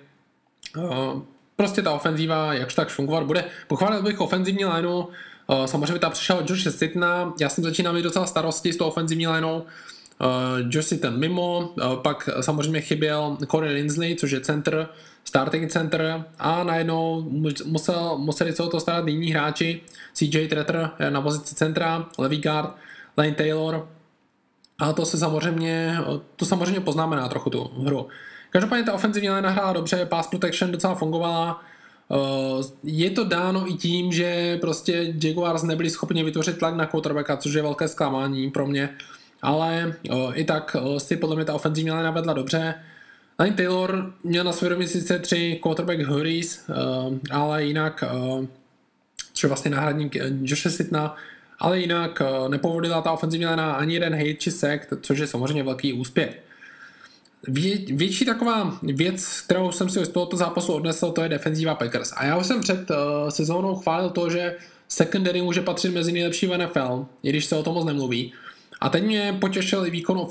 Prostě ta ofenzíva, jakž tak fungovat bude. Pochválil bych ofenzivní lineu, samozřejmě tam přišel Josh Sittona, já jsem začínal mít docela starosti s tou ofenzivní lineou. Josh Sitton mimo, pak samozřejmě chyběl Corey Linsley, což je center, starting center, a najednou museli se o to starat jiní hráči, CJ Tretter na pozici centra, levý guard, Lane Taylor, A to samozřejmě poznamená trochu tu hru. Každopádně ta ofenzivní line nahrála dobře, pass protection docela fungovala. Je to dáno i tím, že prostě Jaguars nebyli schopni vytvořit tlak na quarterbacka, což je velké zklamání pro mě. Ale i tak si podle mě ta ofenzivní line vedla dobře. Lane Taylor měl na svědomí sice 3 quarterback hurries, ale jinak, což je vlastně náhradník Joshe Sittna, ale jinak nepovodila ta ofenzivní line ani jeden hit či sack, což je samozřejmě velký úspěch. Větší taková věc, kterou jsem si z tohoto zápasu odnesl, to je defenzíva Packers. A já už jsem před sezónou chválil to, že secondary může patřit mezi nejlepší v NFL, i když se o tom moc nemluví. A teď mě potěšil i výkon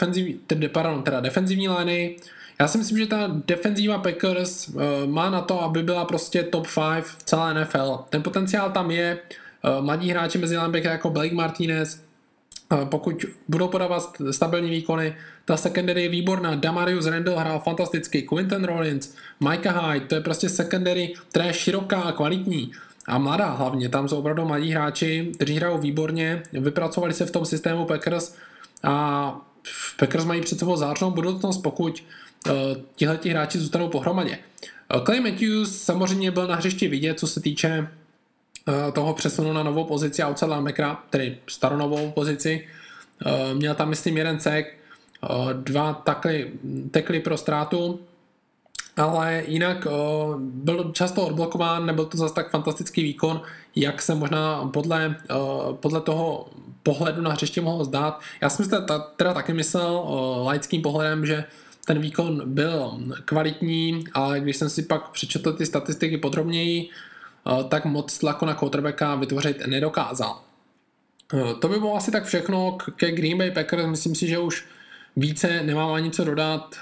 defenzivní liney. Já si myslím, že ta defenzíva Packers má na to, aby byla prostě top 5 v celé NFL. Ten potenciál tam je, mladí hráči mezi linebackery jako Blake Martinez, pokud budou podávat stabilní výkony. Ta secondary je výborná, Damarius Randall hrál fantasticky, Quinton Rollins, Micah Hyde, to je prostě secondary, která je široká a kvalitní a mladá hlavně, tam jsou opravdu mladí hráči, kteří hrajou výborně, vypracovali se v tom systému Packers a Packers mají před sebou zářnou budoucnost, pokud tihleti hráči zůstanou pohromadě. Clay Matthews samozřejmě byl na hřišti vidět, co se týče toho přesunu na novou pozici outside linebackera, tedy staronovou pozici. Měl tam myslím 1 sack, 2 tackly pro ztrátu, ale jinak byl často odblokován, nebyl to zase tak fantastický výkon, jak se možná podle toho pohledu na hřiště mohlo zdát. Já jsem si teda taky myslel laickým pohledem, že ten výkon byl kvalitní, ale když jsem si pak přečetl ty statistiky podrobněji, tak moc tlaku na quarterbacka vytvořit nedokázal. To by bylo asi tak všechno ke Green Bay Packers, myslím si, že už více nemám ani co dodat.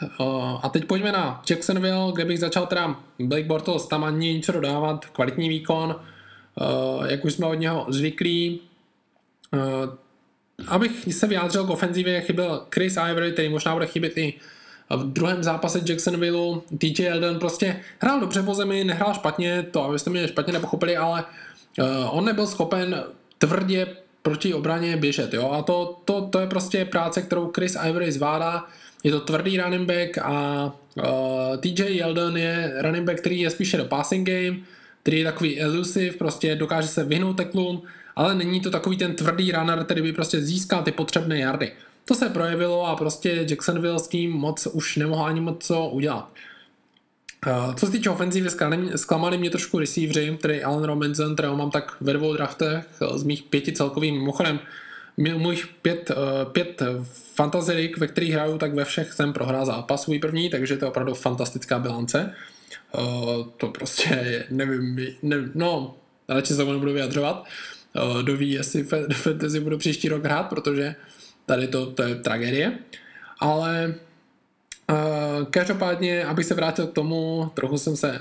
A teď pojďme na Jacksonville, kde bych začal teda Blake Bortles, tam ani něco dodávat, kvalitní výkon, jak už jsme od něho zvyklí. Abych se vyjádřil k ofenzivě, chyběl Chris Ivory, který možná bude chybět i v druhém zápase Jacksonville. TJ Elden prostě hrál dobře po zemi, nehrál špatně, to abyste mě špatně nepochopili, ale on nebyl schopen tvrdě proti obraně běžet, jo, a to je prostě práce, kterou Chris Ivory zvládá, je to tvrdý running back a TJ Elden je running back, který je spíše do passing game, který je takový elusive, prostě dokáže se vyhnout tacklům, ale není to takový ten tvrdý runner, který by prostě získal ty potřebné yardy. To se projevilo a prostě Jacksonville s tím moc už nemohla ani moc co udělat. Co se týče ofenzivy, zklamali mě trošku receiveři, tedy Allen Robinson, kterého mám tak ve 2 draftech z mých 5 celkových, mimochodem mých 5 fantasy league, ve kterých hraju, tak ve všech jsem prohrál zápas svůj první, takže to je opravdu fantastická bilance. To prostě je, nevím, no, radši se to nebudu vyjadřovat. Doví, jestli fantasy budu příští rok hrát, protože tady to je tragédie, ale každopádně, abych se vrátil k tomu, trochu jsem se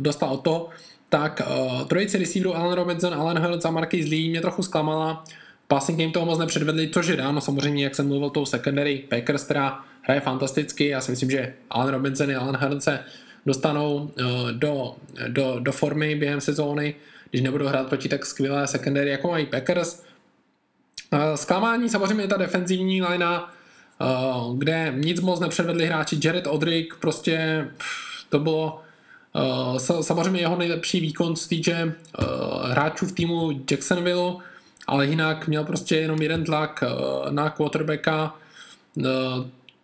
dostal od toho, tak trojice receiverů Allen Robinson, Allen Hurts a Marquise Lee mě trochu zklamala, passing game toho moc nepředvedli, což je dáno samozřejmě, jak jsem mluvil, tou secondary Packers, která hraje fantasticky, já si myslím, že Allen Robinson a Allen Hurts se dostanou do formy během sezóny, když nebudou hrát proti tak skvělé secondary, jako mají Packers. Zklamání samozřejmě je ta defenzivní linea, kde nic moc nepředvedli hráči. Jared Odrick, prostě to bylo samozřejmě jeho nejlepší výkon z týče hráčů v týmu Jacksonville, ale jinak měl prostě jenom 1 tlak na quarterbacka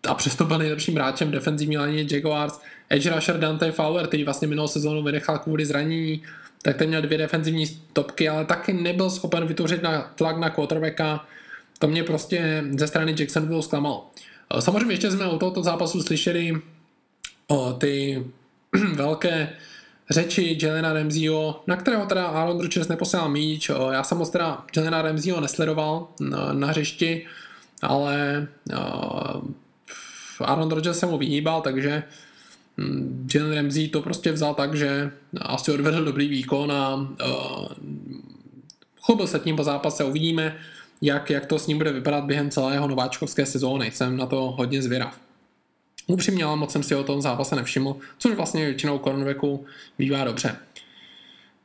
a přesto byl nejlepším hráčem defenzivní linie Jaguars. Edge rusher Dante Fowler, který vlastně minulou sezónu vynechal kvůli zranění, tak ten měl 2 defenzivní stopky, ale taky nebyl schopen vytvořit tlak na quarterbacka. To mě prostě ze strany Jacksonville zklamalo. Samozřejmě ještě jsme o tohoto zápasu slyšeli ty velké řeči Jelena Ramseyho, na kterého teda Aaron Rodgers neposlal míč. Já jsem moc teda Jelena Ramseyho nesledoval na hřišti, ale Aaron Rodgers se mu vyhýbal, takže Jalen Ramsey to prostě vzal tak, že asi odvedl dobrý výkon a chlubil se tím po zápase. Uvidíme, jak to s ním bude vypadat během celého nováčkovské sezóny. Jsem na to hodně zvědav. Upřímně, ale moc jsem si o tom zápase nevšiml, což vlastně většinou cornerbacku bývá dobře.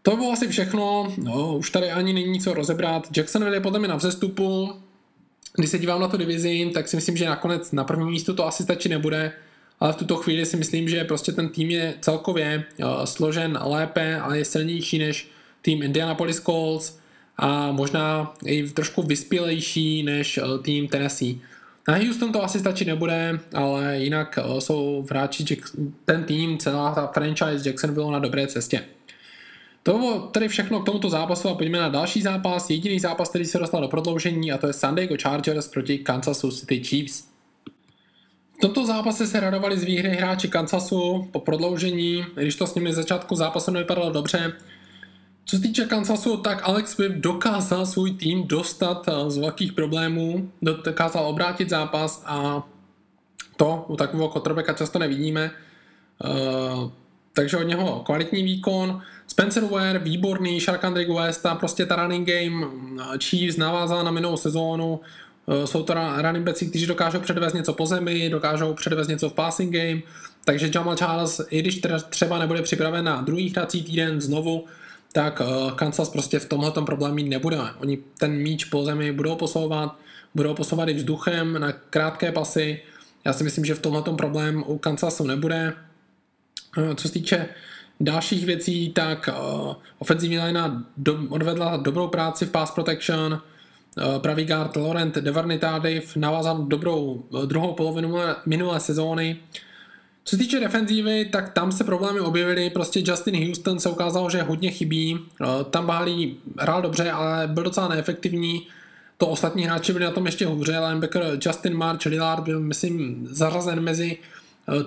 To bylo asi všechno, už tady ani není co rozebrat. Jacksonville je podle mě na vzestupu, Když se dívám na to divizi, tak si myslím, že nakonec na první místo to asi stačit nebude, ale v tuto chvíli si myslím, že prostě ten tým je celkově složen lépe, ale je silnější než tým Indianapolis Colts a možná i trošku vyspělejší než tým Tennessee. Na Houston to asi stačit nebude, ale jinak jsou hráči, ten tým, celá ta franchise Jacksonville na dobré cestě. To bylo tedy všechno k tomuto zápasu a pojďme na další zápas. Jediný zápas, který se dostal do prodloužení, a to je San Diego Chargers proti Kansas City Chiefs. V tomto zápase se radovali z výhry hráči Kansasu po prodloužení, když to s nimi začátku zápasu nevypadalo dobře. Co se týče Kansasu, tak Alex Smith dokázal svůj tým dostat z velkých problémů, dokázal obrátit zápas a to u takového quarterbacka často nevidíme. Takže od něho kvalitní výkon. Spencer Ware, výborný, Sharkandrick West a prostě ta running game Chiefs navázala na minulou sezónu. Jsou to running backs, kteří dokážou předvést něco po zemi, dokážou předvést něco v passing game, takže Jamal Charles, i když třeba nebude připraven na druhý hrací týden znovu, tak Kansas prostě v tomhletom problému nebude. Oni ten míč po zemi budou posouvat i vzduchem na krátké pasy. Já si myslím, že v tomhletom problém u Kansasu nebude. Co se týče dalších věcí, tak ofenzivní linea odvedla dobrou práci v pass protection, pravý guard Laurent Devernitadiv navázal dobrou druhou polovinu minulé sezóny. Co se týče defenzívy, tak tam se problémy objevily, prostě Justin Houston se ukázal, že hodně chybí, Tampa Bay hrál dobře, ale byl docela neefektivní, to ostatní hráči byli na tom ještě hůře, linebacker Justin March Lillard byl, myslím, zařazen mezi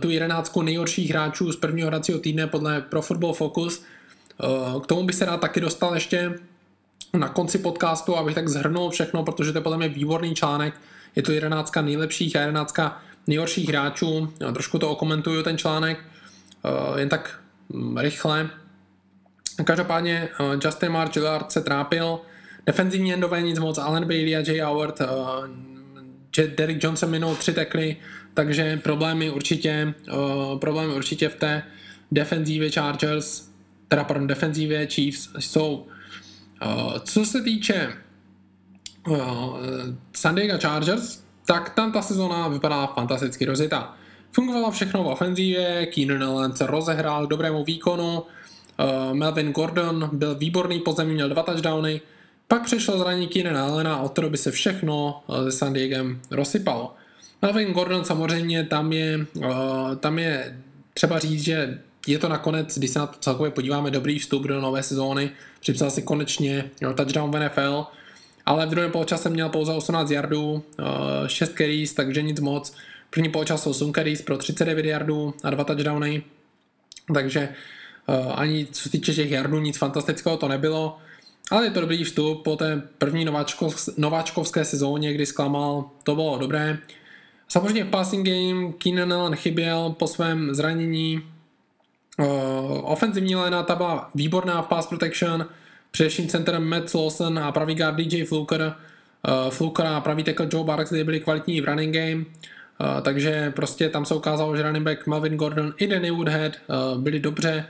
tu 11 nejhorších hráčů z prvního hracího týdne podle Pro Football Focus. K tomu bych se rád taky dostal ještě na konci podcastu, abych tak zhrnul všechno, protože to je podle mě výborný článek. Je to 11 nejlepších a 11 nejhorších hráčů. Já trošku to okomentuju, ten článek, jen tak rychle. Každopádně Justin March Gillard se trápil. Defenzivní endové nic moc, Allen Bailey a Jay Howard, Derek Johnson minul 3 tackly, takže problémy určitě v té defenzívě Chargers, teda pardon, defenzívě Chiefs jsou. Co se týče San Diego Chargers, tak tam ta sezona vypadá fantasticky rozjetá. Fungovalo všechno v ofenzívě, Keenan Allen se rozehrál k dobrému výkonu, Melvin Gordon byl výborný, pozemí měl 2 touchdowny, pak přišlo zranění Keenan Allena a od té doby se všechno se San Diegem rozsypalo. Melvin Gordon samozřejmě, tam je třeba říct, že je to nakonec, když se na to celkově podíváme, dobrý vstup do nové sezóny. Připsal si konečně touchdown v NFL, ale v druhém poločase měl pouze 18 yardů, 6 carries, takže nic moc. První poločas 8 carries pro 39 yardů a 2 touchdowny, takže ani co se týče těch yardů nic fantastického to nebylo. Ale je to dobrý vstup po té první nováčkovské sezóně, kdy zklamal, to bylo dobré. Samozřejmě v passing game Keenan Allen chyběl po svém zranění. Ofenzivní linea ta byla výborná v pass protection, především centerem Matt Lawson a pravý guard DJ Fluker a pravý tackle Joe Barks byli kvalitní v running game, takže prostě tam se ukázalo, že running back Melvin Gordon i Danny Woodhead byli dobře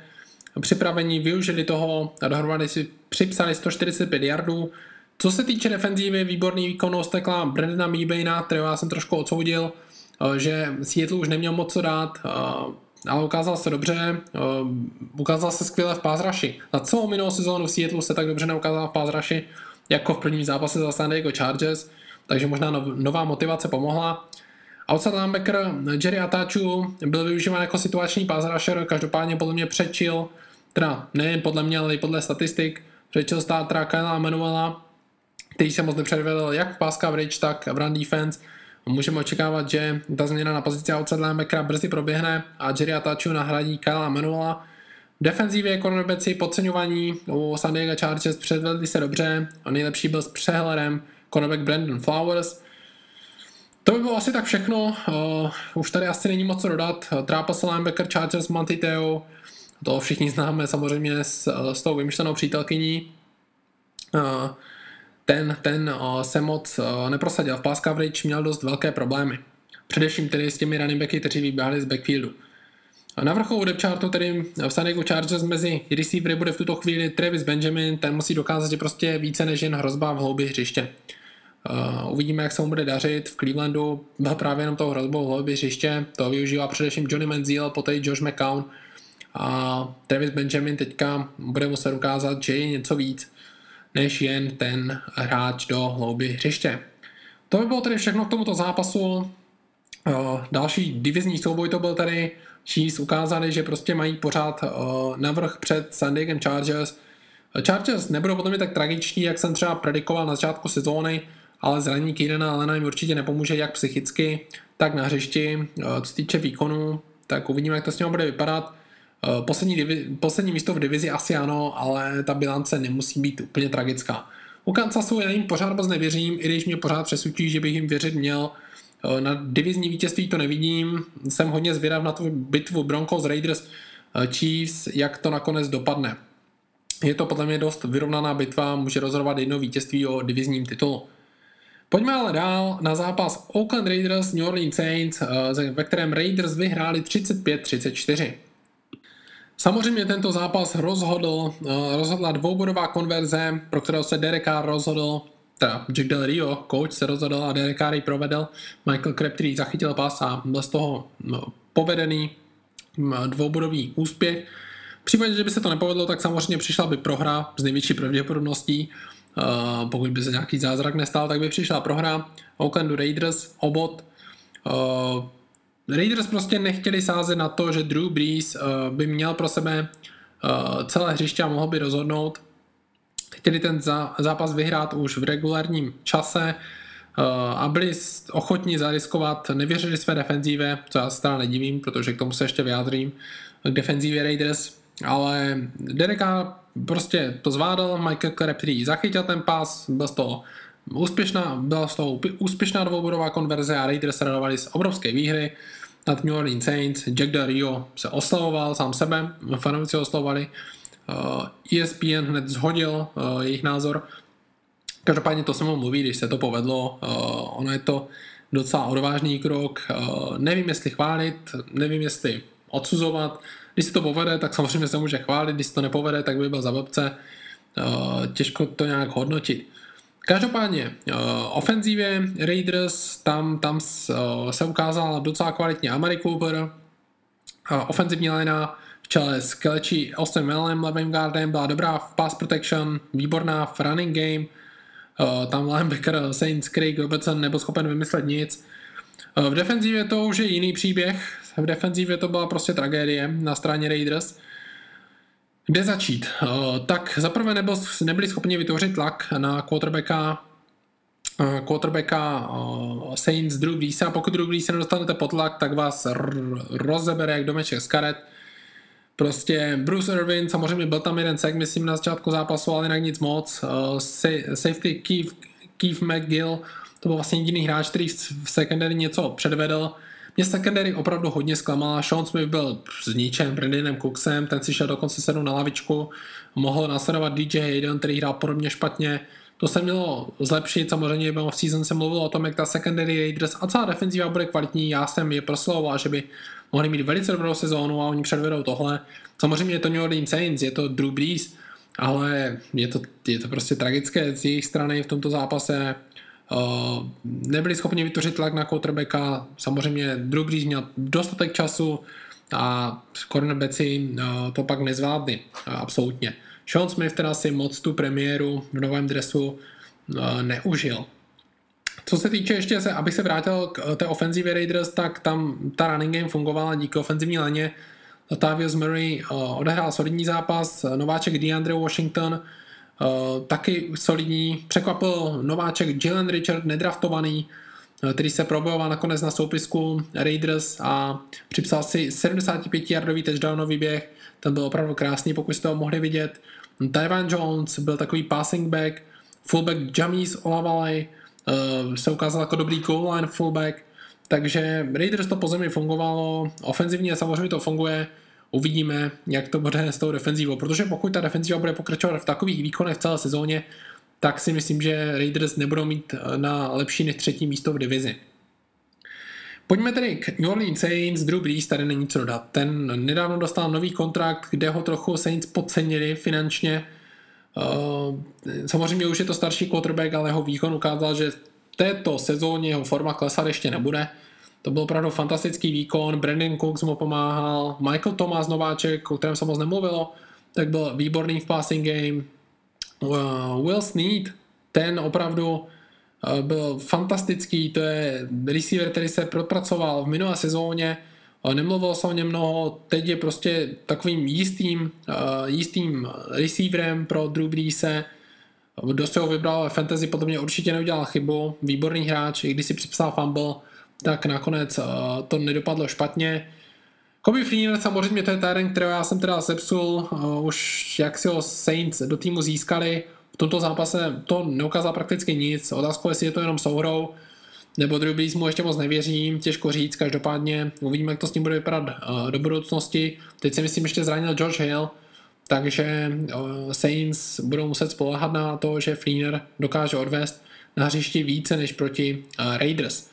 připraveni, využili toho a dohromady si připsali 145 yardů. Co se týče defenzívy, výborný výkon ostekla Brandona Meebana, kterého já jsem trošku odsoudil, že Seattle už neměl moc co dát, ale ukázal se dobře, ukázal se skvěle v pass rushi. Za celou minulou sezónu v Seattle se tak dobře neukázal v pass rushi, jako v prvním zápase za San Diego Chargers, takže možná nová motivace pomohla. Outside linebacker Jerry Atachu byl využíván jako situační pass rusher, každopádně podle mě předčil, teda nejen podle mě, ale i podle statistik, předčil startera Kyla Manuela, který se moc nepředvedl jak v pass coverage, tak v run defense. Můžeme očekávat, že ta změna na pozici outside linebackera brzy proběhne a Jerry Atachu nahradí Kyla Manuela. V defenzivě cornerbacki podceňovaní u San Diego Chargers předvedli se dobře, nejlepší byl s přehledem cornerback Brandon Flowers. To by bylo asi tak všechno, už tady asi není moc co dodat, trápil se linebacker Chargers Monty Teo, to všichni známe samozřejmě s tou vymyšlenou přítelkyní, ten se moc neprosadil v pass coverage, měl dost velké problémy, především tedy s těmi running backy, kteří vyběhali z backfieldu. Na vrcholu depth chartu tedy v San Diego Chargers mezi receivery bude v tuto chvíli Travis Benjamin, ten musí dokázat, že prostě více než jen hrozba v hloubi hřiště. Uvidíme, jak se mu bude dařit. V Clevelandu byl právě jenom tou hrozbou hloby hřiště, to využívá především Johnny Manziel, poté Josh McCown a Travis Benjamin teďka bude muset ukázat, že je něco víc, než jen ten hráč do hlouby hřiště. To by bylo tedy všechno k tomuto zápasu. Další divizní souboj to byl tady. Chiefs ukázali, že prostě mají pořád navrch před San Diego Chargers. Chargers nebudou potom tak tragiční, jak jsem třeba predikoval na začátku sezóny, ale zranění Keelana Allena jim určitě nepomůže jak psychicky, tak na hřišti. Co se týče výkonu, tak uvidíme, jak to s ním bude vypadat. Poslední místo v divizi asi ano, ale ta bilance nemusí být úplně tragická. U Kansasu já jim pořád moc nevěřím, i když mě pořád přesvědčí, že bych jim věřit měl. Na divizní vítězství to nevidím, jsem hodně zvědav na tu bitvu Broncos, Raiders, Chiefs, jak to nakonec dopadne. Je to podle mě dost vyrovnaná bitva, může rozhodovat jedno vítězství o divizním titulu. Pojďme ale dál na zápas Oakland Raiders New Orleans Saints, ve kterém Raiders vyhráli 35-34. Samozřejmě tento zápas rozhodla dvoubodová konverze, pro kterou se Derek Carr rozhodl, teda Jack Del Rio, coach se rozhodl a Derek Carr ji provedl. Michael Crabtree zachytil pas a byl z toho povedený dvoubodový úspěch. V případě, že by se to nepovedlo, tak samozřejmě přišla by prohra s největší pravděpodobností. Pokud by se nějaký zázrak nestal, tak by přišla prohra Oaklandu Raiders o bod. Raiders prostě nechtěli sázet na to, že Drew Brees by měl pro sebe celé hřiště a mohl by rozhodnout. Chtěli ten zápas vyhrát už v regulárním čase a byli ochotni zariskovat, nevěřili své defenzíve, co já se teda nedivím, protože k tomu se ještě vyjádřím, k defenzívě Raiders, ale Derek Carr prostě to zvládal, Michael Crabtree zachytil ten pás, byla z toho úspěšná dvoubodová konverze a Raiders radovali z obrovské výhry nad New Orleans Saints. Jack Del Rio se oslavoval sám sebe, fanoušci oslavovali, ESPN hned zhodil jejich názor. Každopádně to se mu mluví, když se to povedlo, ono je to docela odvážný krok, nevím jestli chválit, nevím jestli odsuzovat, když se to povede, tak samozřejmě se může chválit, když se to nepovede, tak by byl za blbce, těžko to nějak hodnotit. Každopádně ofenzivě Raiders, tam se ukázal docela kvalitně Amari Cooper, ofenzivní linea v čele s Kelechi Ostemelem, levým guardem, byla dobrá v pass protection, výborná v running game, tam linebacker Saints Craig Robertson nebyl schopen vymyslet nic. V defenzivě to už je jiný příběh, v defenzivě to byla prostě tragédie na straně Raiders. Kde začít? Tak zaprvé nebyli schopni vytvořit tlak na quarterbacka Saints Drew Breesa. Pokud Drew Breesa nedostanete pod tlak, tak vás rozebere jak domeček z karet. Prostě Bruce Irvin, samozřejmě byl tam jeden sack, myslím na začátku zápasu, ale jinak nic moc. Safety Keith McGill, to byl vlastně jediný hráč, který v secondary něco předvedl. Mě secondary opravdu hodně zklamala, Sean Smith byl zničen Brandonem Cooksem, ten si šel dokonce sednout na lavičku, mohl následovat DJ Hayden, který hrál podobně špatně, to se mělo zlepšit, samozřejmě v season se mluvilo o tom, jak ta secondary Raiders a celá defenziva bude kvalitní, já jsem je proslovoval, že by mohli mít velice dobrou sezónu a oni předvedou tohle, samozřejmě je to New Orleans Saints, je to Drew Brees, ale je to prostě tragické z jejich strany v tomto zápase. Nebyli schopni vytvořit tlak na quarterbacka, samozřejmě Drew Brees měl dostatek času a cornerbacki to pak nezvládli absolutně. Sean Smith teda si moc tu premiéru v novém dresu neužil. Co se týče ještě, abych se vrátil k té ofenzivě Raiders, tak tam ta running game fungovala díky ofenzivní laně. Latavius Murray odehrál solidní zápas, nováček DeAndre Washington taky solidní, překvapil nováček Jalen Richard, nedraftovaný, který se probojoval nakonec na soupisku Raiders a připsal si 75-yardový touchdownový běh, ten byl opravdu krásný, pokud jste ho mohli vidět. Tyvan Jones byl takový passing back, fullback Jamis Olavale se ukázal jako dobrý goal line fullback, takže Raiders to po zemi fungovalo, ofenzivně samozřejmě to funguje. Uvidíme, jak to bude s tou defenzívou, protože pokud ta defenzíva bude pokračovat v takových výkonech v celé sezóně, tak si myslím, že Raiders nebudou mít na lepší než třetí místo v divizi. Pojďme tedy k New Orleans Saints. Drew Brees, tady není co dodat. Ten nedávno dostal nový kontrakt, kde ho trochu Saints podcenili finančně. Samozřejmě už je to starší quarterback, ale jeho výkon ukázal, že této sezóně jeho forma klesat ještě nebude. To byl opravdu fantastický výkon, Brandon Cooks mu pomáhal, Michael Thomas, nováček, o kterém se moc nemluvilo, tak byl výborný v passing game. Will Snead, ten opravdu byl fantastický, to je receiver, který se propracoval v minulé sezóně, nemluvilo se o něm mnoho, teď je prostě takovým jistým receiverem pro Drew Breese. Kdo si ho vybral fantasy, podobně určitě neudělal chybu, výborný hráč, i když si připsal fumble, tak nakonec to nedopadlo špatně. Kobe Fleener samozřejmě to je teren, kterého já jsem teda sepsul, už jak si ho Saints do týmu získali, v tomto zápase to neukázal prakticky nic, otázkou jestli je to jenom souhrou, nebo Drew Brees mu ještě moc nevěřím, těžko říct, každopádně uvidíme, jak to s ním bude vypadat do budoucnosti. Teď si myslím, ještě zranil George Hill, takže Saints budou muset spoléhat na to, že Fleener dokáže odvést na hřišti více než proti Raiders.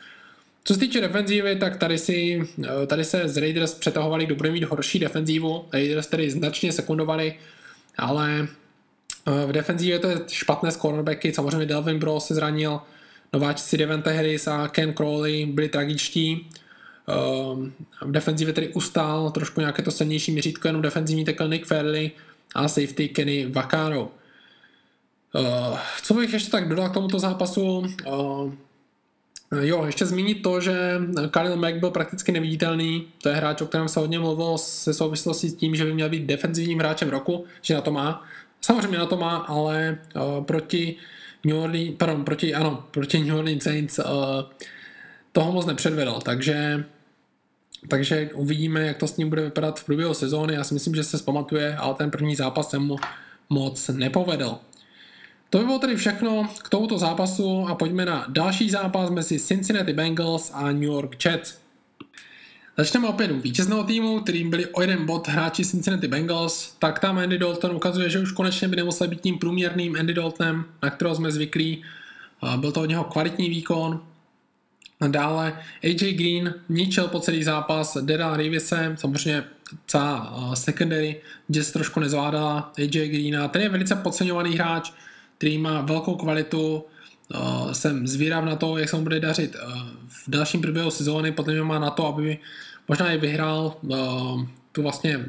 Co se týče defenzívy, tak tady se z Raiders přetahovali, kdo bude mít horší defenzívu. Raiders tedy značně sekundovali, ale v defenzívě to je špatné z cornerbacky. Samozřejmě Delvin Brawl se zranil, nováčci Devante Harris a Ken Crowley byli tragičtí. V defenzívě tedy ustál trošku nějaké to silnější měřítko, jenom defenzivní tackle Nick Fairley a safety Kenny Vaccaro. Co bych ještě tak dodal k tomuto zápasu? Jo, ještě zmínit to, že Khalil Mack byl prakticky neviditelný, to je hráč, o kterém se hodně mluvilo se souvislostí s tím, že by měl být defenzivním hráčem roku, že na to má. Samozřejmě na to má, ale proti New Orleans Saints toho moc nepředvedl, takže uvidíme, jak to s ním bude vypadat v průběhu sezóny. Já si myslím, že se vzpamatuje, ale ten první zápas se mu moc nepovedl. To by bylo tedy všechno k tomuto zápasu a pojďme na další zápas mezi Cincinnati Bengals a New York Jets. Začneme opět u vítězného týmu, kterým byli o jeden bod hráči Cincinnati Bengals, tak tam Andy Dalton ukazuje, že už konečně by nemusel být tím průměrným Andy Daltonem, na kterého jsme zvyklí. Byl to od něho kvalitní výkon. Dále AJ Green ničil po celý zápas Darrella Reevese, samozřejmě celá secondary Jets trošku nezvládala AJ Greena, ten je velice podceňovaný hráč, který má velkou kvalitu, jsem zvědav na to, jak se mu bude dařit v dalším průběhu sezóny, potom má na to, aby možná i vyhrál tu vlastně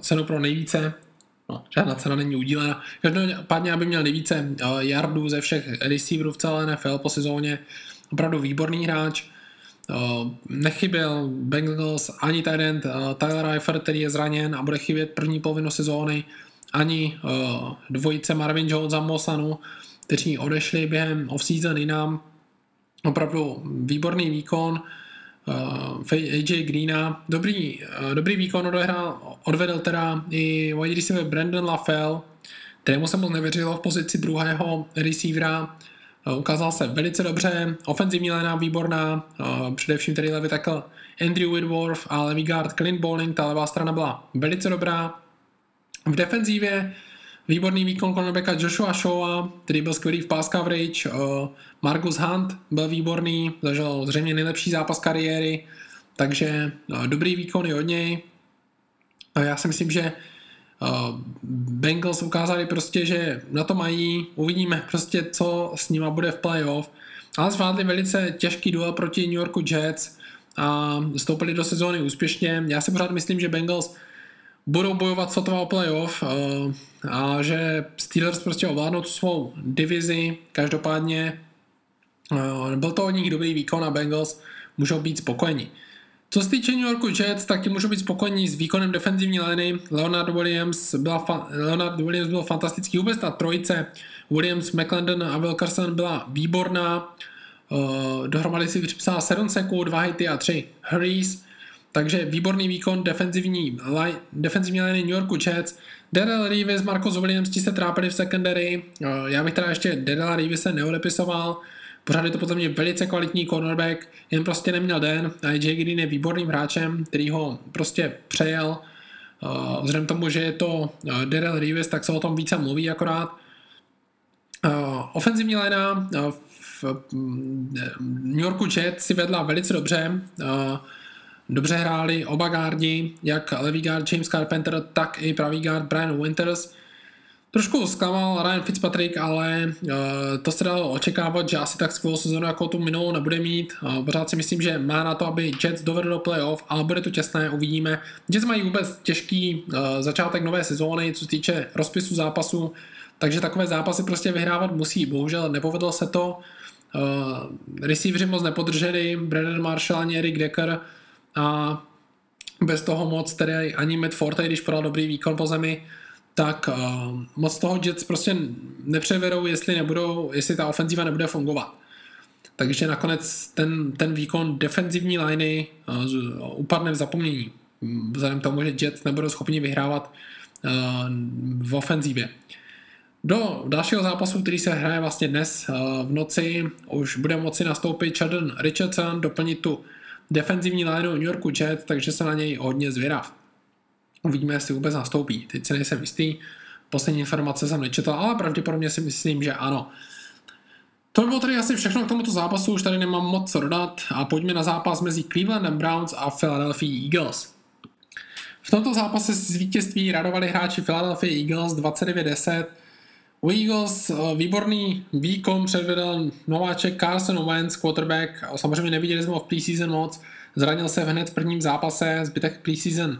cenu pro nejvíce, žádná cena není udílena, každopádně aby měl nejvíce yardů ze všech receiverů v celé NFL po sezóně, opravdu výborný hráč, nechyběl Bengals ani tight end Tyler Eifert, který je zraněn a bude chybět první polovinu sezóny, ani dvojice Marvin Jones a Mosanu, kteří odešli během off-season jinam. Opravdu výborný výkon AJ Greena. Dobrý výkon odvedl teda i wide receiver Brandon LaFell, kterému se moc nevěřilo v pozici druhého receivera. Ukázal se velice dobře, ofenzivní léna výborná, především tedy levý tackle Andrew Whitworth a levý guard Clint Bowling, ta levá strana byla velice dobrá. V defenzívě výborný výkon cornerbacka Joshua Shawa, který byl skvělý v pass coverage, Marcus Hunt byl výborný, zažil zřejmě nejlepší zápas kariéry, takže dobrý výkon i od něj. Já si myslím, že Bengals ukázali prostě, že na to mají, uvidíme prostě, co s nima bude v playoff, ale zvládli velice těžký duel proti New Yorku Jets a vstoupili do sezóny úspěšně. Já si pořád myslím, že Bengals budou bojovat sotva o playoff a že Steelers prostě ovládnou tu svou divizi, každopádně byl to od nich dobrý výkon a Bengals můžou být spokojení. Co se týče New Yorku Jets, tak ti můžou být spokojení s výkonem defenzivní liny, Leonard Williams byl fantastický, vůbec ta trojice Williams, McClendon a Wilkerson byla výborná, dohromady si připsala 7 seků, 2 hity a 3 hurries. Takže výborný výkon defenzivní liny New Yorku Jets. Darrell Reeves, Marcus Williams, ti se trápili v secondary. Já bych teda ještě Darrella Reevese neodepisoval. Pořád je to podle mě velice kvalitní cornerback. Jen prostě neměl den. A AJ Green je výborným hráčem, který ho prostě přejel. Vzhledem tomu, že je to Darrell Reeves, tak se o tom více mluví akorát. Ofenzivní lina v New Yorku Jets si vedla velice dobře. Dobře hráli oba gardi, jak levý guard James Carpenter, tak i pravý guard Brian Winters. Trošku zklamal Ryan Fitzpatrick, ale to se dalo očekávat, že asi tak skvělou sezonu jako tu minulou nebude mít. Pořád si myslím, že má na to, aby Jets dovedl do playoff, ale bude to těsné, uvidíme. Jets mají vůbec těžký začátek nové sezóny, co se týče rozpisu zápasů, takže takové zápasy prostě vyhrávat musí. Bohužel nepovedlo se to. Receiveři moc nepodrželi, Brandon Marshall ani Eric Decker a bez toho moc tedy ani Matt Forte, když podal dobrý výkon po zemi, tak moc toho Jets prostě nepřeverou, jestli ta ofenzíva nebude fungovat. Takže nakonec ten výkon defenzivní liney upadne v zapomnění, vzhledem k tomu, že Jets nebudou schopni vyhrávat v ofenzívě. Do dalšího zápasu, který se hraje vlastně dnes v noci, už bude moci nastoupit Sheldon Richardson, doplnit tu defenzivní lineu New Yorku Jets, takže se na něj hodně zvědav. Uvidíme, jestli vůbec nastoupí. Teď se nejsem jistý, poslední informace jsem nečetl, ale pravděpodobně si myslím, že ano. To by bylo tady asi všechno k tomuto zápasu, už tady nemám moc co dodat a pojďme na zápas mezi Clevelandem Browns a Philadelphia Eagles. V tomto zápase si z vítězství radovali hráči Philadelphia Eagles 29-10. U Eagles výborný výkon předvedl nováček Carson Wentz, quarterback. Samozřejmě neviděli jsme ho v preseason moc, zranil se hned v prvním zápase, zbytek preseason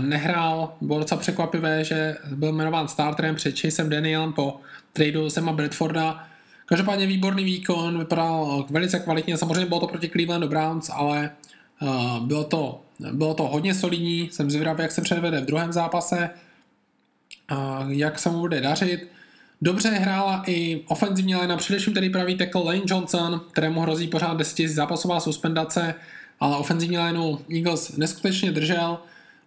nehrál. Bylo docela překvapivé, že byl jmenován starterem před Chasem Danielem po tradu Sama Bradforda. Každopádně výborný výkon, vypadal velice kvalitně, samozřejmě bylo to proti Clevelandu Browns, ale bylo to hodně solidní. Jsem zvědav, jak se předvede v druhém zápase, jak se mu bude dařit. Dobře hrála i ofenzivní linea, především tedy pravý tackle Lane Johnson, kterému hrozí pořád 10 zápasová suspendace, ale ofenzivní lineu Eagles neskutečně držel.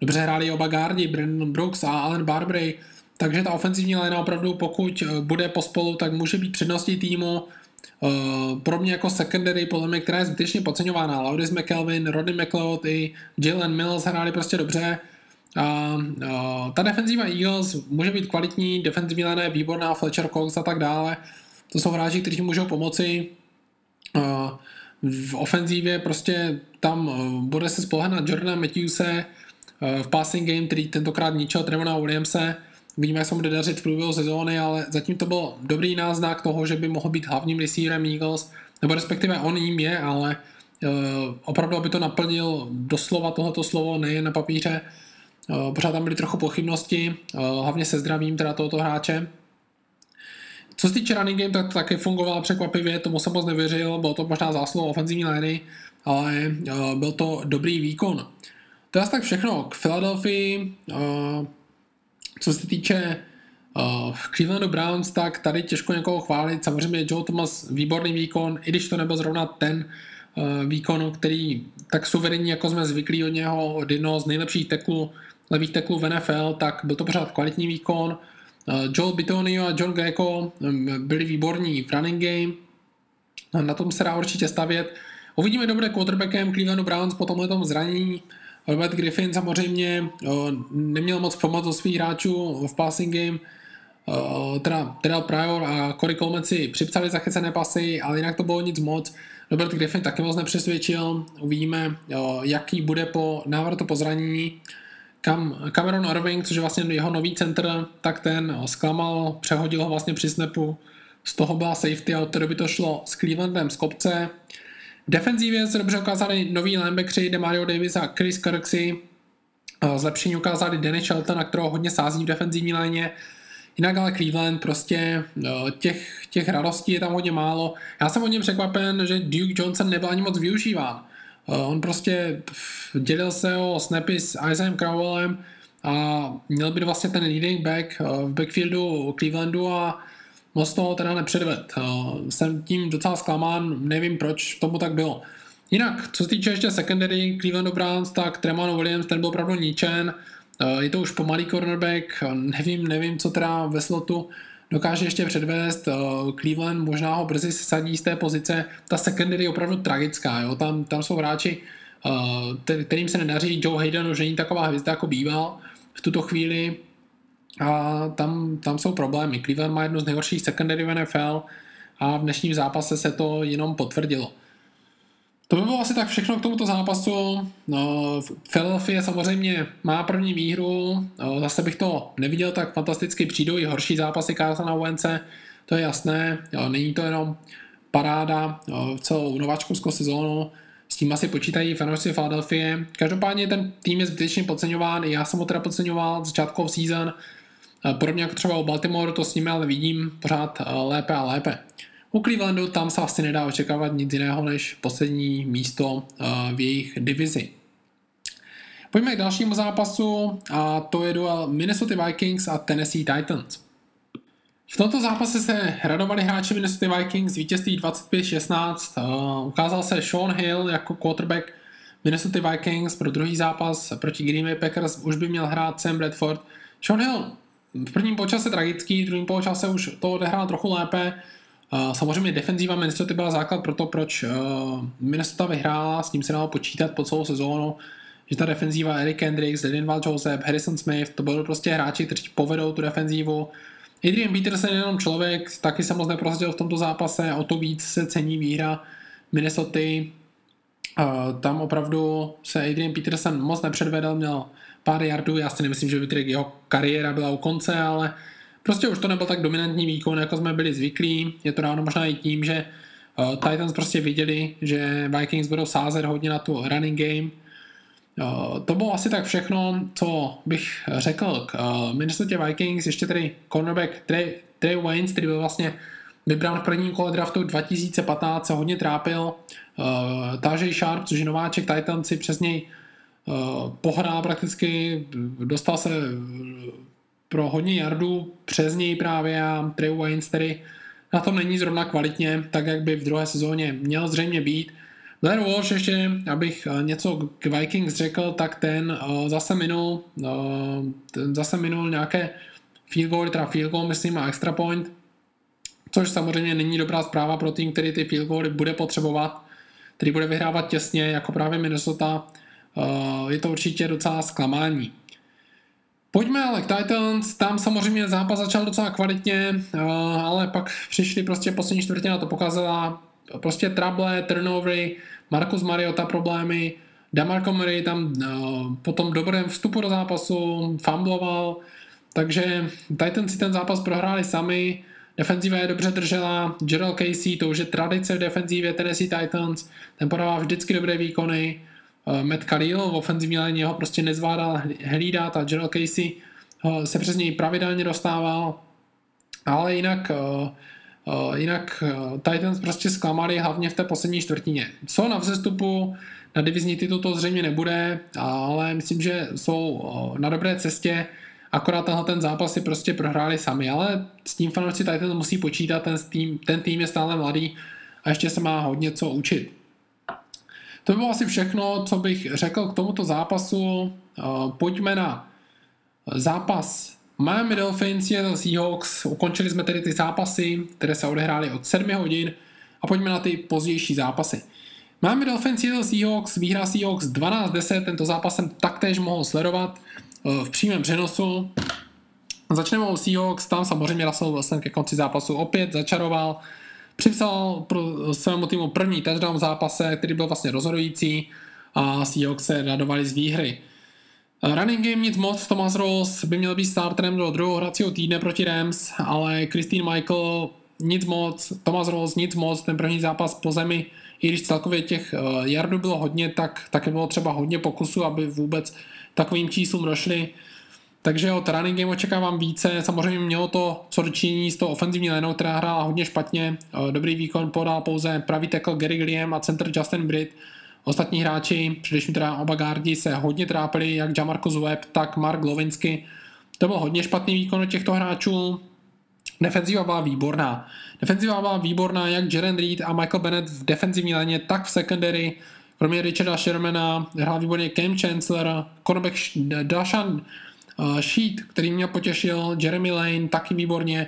Dobře hráli oba gardi, Brandon Brooks a Allen Barbary, takže ta ofenzivní linea opravdu, pokud bude pospolu, tak může být předností týmu. Pro mě jako secondary, podle mě, která je zbytečně podceňována. Laudis McKelvin, Rodney McLeod i Jalen Mills hráli prostě dobře. Ta defenzíva Eagles může být kvalitní, defenzivní linea je výborná, Fletcher Cox a tak dále. To jsou hráči, kteří můžou pomoci. V ofenzívě prostě tam bude se spolehat na Jordana Matthewse, v passing game, který tentokrát ničil Trevona Williamse. Vidíme, jak se mu bude dařit v průběhu sezóny, ale zatím to byl dobrý náznak toho, že by mohl být hlavním receiverem Eagles, nebo respektive on jim je, ale opravdu, aby to naplnil doslova tohoto slovo, nejen na papíře. Pořád tam byly trochu pochybnosti, hlavně se zdravím teda tohoto hráče. Co se týče running game, tak taky fungoval překvapivě, tomu jsem moc nevěřil, bylo to možná zásluha ofenzivní liney, ale byl to dobrý výkon. To je tak všechno k Philadelphii. Co se týče Clevelandu Browns, tak tady těžko někoho chválit. Samozřejmě Joe Thomas výborný výkon, i když to nebyl zrovna ten výkon, který tak suverénní, jako jsme zvyklí od něho, od jednoho z nejlepších levých teklů v NFL, tak byl to pořád kvalitní výkon. Joel Bitonio a John Greco byli výborní v running game, na tom se dá určitě stavět. Uvidíme, kdo bude quarterbackem Clevelandu Browns po tomhletom zranění. Robert Griffin samozřejmě neměl moc pomoc do svých hráčů v passing game, teda Terrell Pryor a Corey Coleman si připsali zachycené pasy, ale jinak to bylo nic moc. Robert Griffin taky moc nepřesvědčil, uvidíme, jaký bude po návratu po zranění. Cameron Irving, což je vlastně jeho nový center, tak ten zklamal, přehodil ho vlastně při snapu, z toho byla safety a od té doby to šlo s Clevelandem z kopce. V defenzivě se dobře ukázali noví linebackři DeMario Davis a Chris Kirksey. Zlepšení ukázali Danny Shelton, na kterého hodně sází v defenzivní léně. Jinak ale Cleveland prostě těch radostí je tam hodně málo. Já jsem hodně překvapen, že Duke Johnson nebyl ani moc využíván. On prostě dělil se o snapy s Isaiah Crowellem a měl být vlastně ten leading back v backfieldu Clevelandu a moc toho teda nepředved. Jsem tím docela zklamán, nevím proč tomu tak bylo. Jinak, co se týče ještě secondary Cleveland Browns, tak Tremano Williams, ten byl opravdu ničen. Je to už pomalý cornerback, nevím, co teda ve slotu dokáže ještě předvést. Cleveland možná ho brzy sesadí z té pozice. Ta secondary je opravdu tragická, jo? Tam jsou hráči, kterým se nedaří. Joe Hayden už není taková hvězda, jako býval v tuto chvíli. A tam jsou problémy. Cleveland má jednu z nejhorších secondary v NFL a v dnešním zápase se to jenom potvrdilo. To by bylo asi tak všechno k tomuto zápasu. Philadelphia samozřejmě má první výhru, zase bych to neviděl tak fantasticky, přijdou i horší zápasy Carson na UNC, to je jasné, není to jenom paráda, celou nováčkovskou sezónu, s tím asi počítají fanoušci Philadelphie. Každopádně ten tým je zbytečně podceňován, já jsem ho teda podceňoval začátkou season, podobně jako třeba u Baltimore, to s nimi ale vidím pořád lépe a lépe. U Clevelandu tam se asi nedá očekávat nic jiného než poslední místo v jejich divizi. Pojďme k dalšímu zápasu a to je duel Minnesota Vikings a Tennessee Titans. V tomto zápase se radovali hráči Minnesota Vikings vítězství 25-16. Ukázal se Sean Hill jako quarterback Minnesota Vikings, pro druhý zápas proti Green Bay Packers už by měl hrát Sam Bradford. Sean Hill v prvním poločase tragický, v druhém poločase už to odehrál trochu lépe. Samozřejmě defenzíva Minnesota byla základ pro to, proč Minnesota vyhrála, s ním se dalo počítat po celou sezónu, že ta defenzíva Eric Kendricks, Linval Joseph, Harrison Smith, to byly prostě hráči, kteří povedou tu defenzívu. Adrian Peterson je jenom člověk, taky se moc neprosadil v tomto zápase, o to víc se cení výhra Minnesota. Tam opravdu se Adrian Peterson moc nepředvedl, měl pár yardů, já si nemyslím, že by tedy jeho kariéra byla u konce, ale prostě už to nebyl tak dominantní výkon, jako jsme byli zvyklí. Je to dáno možná i tím, že Titans prostě viděli, že Vikings budou sázet hodně na tu running game. To bylo asi tak všechno, co bych řekl k Minnesota Vikings. Ještě tedy cornerback Trey Waynes, který byl vlastně vybrán v prvním kole draftu 2015, se hodně trápil. Tajay Sharp, což je nováček Titans, si přes něj pohrál prakticky, dostal se pro hodně yardů přes něj právě a Trey Waynes, který na tom není zrovna kvalitně, tak jak by v druhé sezóně měl zřejmě být. Blair Walsh ještě, abych něco k Vikings řekl, tak ten zase minul nějaké field goal, myslím, a extra point, což samozřejmě není dobrá zpráva pro tým, který ty field goaly bude potřebovat, který bude vyhrávat těsně, jako právě Minnesota. Je to určitě docela zklamání. Pojďme ale k Titans, tam samozřejmě zápas začal docela kvalitně, ale pak přišli prostě poslední čtvrtina, to pokazala prostě trouble, turnovery, Marcus Mariota problémy, DeMarco Murray tam po tom dobrém vstupu do zápasu fumbloval, takže Titans si ten zápas prohráli sami, defenziva je dobře držela, Gerald Casey, to už je tradice v defenzivě Tennessee Titans, ten podává vždycky dobré výkony, Matt Khalil v ofenzivní léně ho prostě nezvládal hlídat a Gerald Casey se přes něj pravidelně dostával, ale jinak Titans prostě zklamali hlavně v té poslední čtvrtině. Jsou na vzestupu, na divizní titul to zřejmě nebude, ale myslím, že jsou na dobré cestě, akorát tenhle ten zápas si prostě prohráli sami, ale s tím fanoušci Titans musí počítat, ten tým je stále mladý a ještě se má hodně co učit. To bylo asi všechno, co bych řekl k tomuto zápasu. Pojďme na zápas Miami Dolphins, Seattle Seahawks. Ukončili jsme tedy ty zápasy, které se odehrály od 7 hodin a pojďme na ty pozdější zápasy. Miami Dolphins, Seattle Seahawks, výhra Seahawks 12-10, tento zápas jsem taktéž mohl sledovat v přímém přenosu. Začneme u Seahawks, tam samozřejmě Russell Wilson ke konci zápasu opět začaroval. Připsal pro svému týmu první touchdown v zápase, který byl vlastně rozhodující a Seahawks se radovali z výhry. Running game nic moc, Thomas Rawls by měl být starterem do druhého hracího týdne proti Rams, ale Christine Michael nic moc, Thomas Rawls nic moc, ten první zápas po zemi, i když celkově těch yardů bylo hodně, tak také bylo třeba hodně pokusů, aby vůbec takovým číslům došli. Takže od running game očekávám více, samozřejmě mělo to co dočinění s tou ofenzivní lénou, která hrála hodně špatně, dobrý výkon podal pouze pravý tackle Gary Gilliam a center Justin Britt. Ostatní hráči, především teda oba gardi, se hodně trápili, jak Jamarcus Webb, tak Mark Lovinsky. To byl hodně špatný výkon od těchto hráčů, defenziva byla výborná jak Jaren Reed a Michael Bennett v defenzivní léně, tak v secondary. Kromě Richarda Shermana hrál výborně Cam Chancellor, cornerback Dashan Sheet, který mě potěšil, Jeremy Lane taky výborně.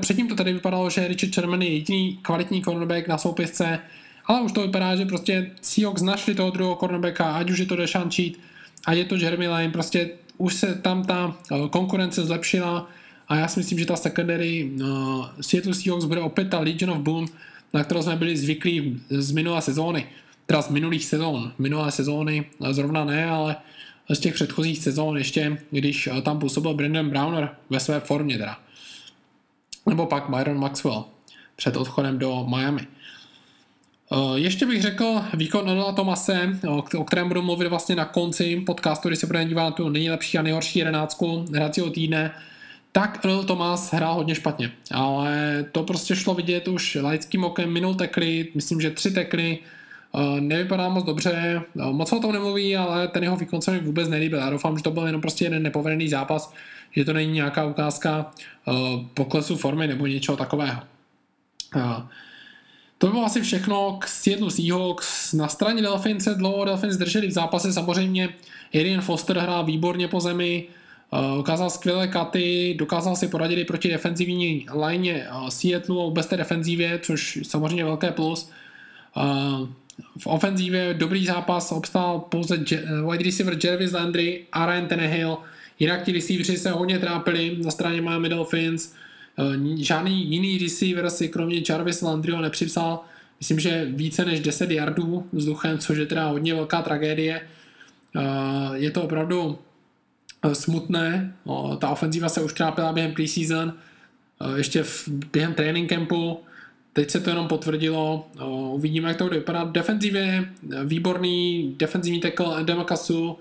Předtím to vypadalo, že Richard Sherman je jediný kvalitní cornerback na soupisce, ale už to vypadá, že prostě Seahawks našli toho druhého cornerbacka, ať už je to Dashan Sheet, ať je to Jeremy Lane, prostě už se tam ta konkurence zlepšila a já si myslím, že ta secondary Seattle Seahawks bude opět ta Legion of Boom, na kterou jsme byli zvyklí z minulé sezóny. Teda z minulých sezón. Minulé sezóny zrovna ne, ale z těch předchozích sezón ještě, když tam působil Brandon Browner ve své formě teda. Nebo pak Byron Maxwell před odchodem do Miami. Ještě bych řekl výkon Donalda Thomase, o kterém budu mluvit vlastně na konci podcastu, když se budeme dívat na tu nejlepší a nejhorší jedenáctku hracího týdne, tak Donald Thomas hrál hodně špatně, ale to prostě šlo vidět už laickým okem, minul tekly, myslím, že 3 tekly, nevypadá moc dobře, moc o tom nemluví, ale ten jeho výkon se mi vůbec nelíbil. Já doufám, že to byl jenom prostě jeden nepovedený zápas, že to není nějaká ukázka poklesu formy nebo něčeho takového. To bylo asi všechno k Seattle Seahawks. Na straně Delfins se dlouho Delfins drželi v zápase, samozřejmě Arian Foster hrál výborně po zemi, ukázal skvělé katy, dokázal si poradit i proti defenzivní lajně Seattle a bez té defenzívě, což samozřejmě velké plus. V ofenzívě dobrý zápas obstál pouze wide receiver Jarvis Landry a Ryan Tannehill, jinak ti receiveri se hodně trápili na straně Miami Dolphins. Žádný jiný receiver si kromě Jarvis Landryho nepřipsal, myslím, že více než 10 yardů vzduchem, což je teda hodně velká tragédie. Je to opravdu smutné, ta ofenzíva se už trápila během preseason, ještě během training campu, teď se to jenom potvrdilo, uvidíme, jak to bude vypadat. V defenzivě výborný defenzivní tackle Adama Kasu,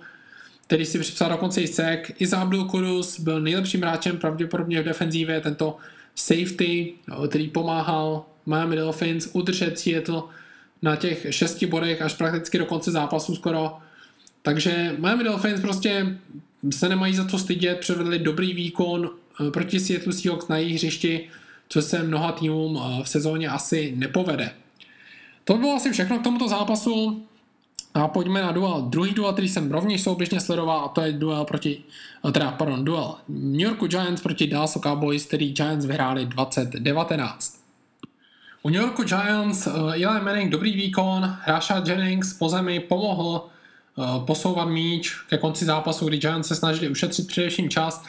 který si připsal dokonce i sack. Iza Abdul-Qudus byl nejlepším hráčem pravděpodobně v defenzívě, tento safety, který pomáhal Miami Dolphins udržet Seattle na těch 6 bodech až prakticky do konce zápasu skoro. Takže Miami Dolphins prostě se nemají za co stydět, předvedli dobrý výkon proti Seattle Seahawks na jejich hřišti, co se mnoha týmům v sezóně asi nepovede. To bylo asi všechno k tomuto zápasu. A pojďme na duel. Druhý duel, který jsem rovněž souběžně sledoval, a to je duel New Yorku Giants proti Dallasu Cowboys, který Giants vyhráli 20-19. U New Yorku Giants Eli Manning dobrý výkon, Rashad Jennings po zemi pomohl posouvat míč ke konci zápasu, kdy Giants se snažili ušetřit především čas.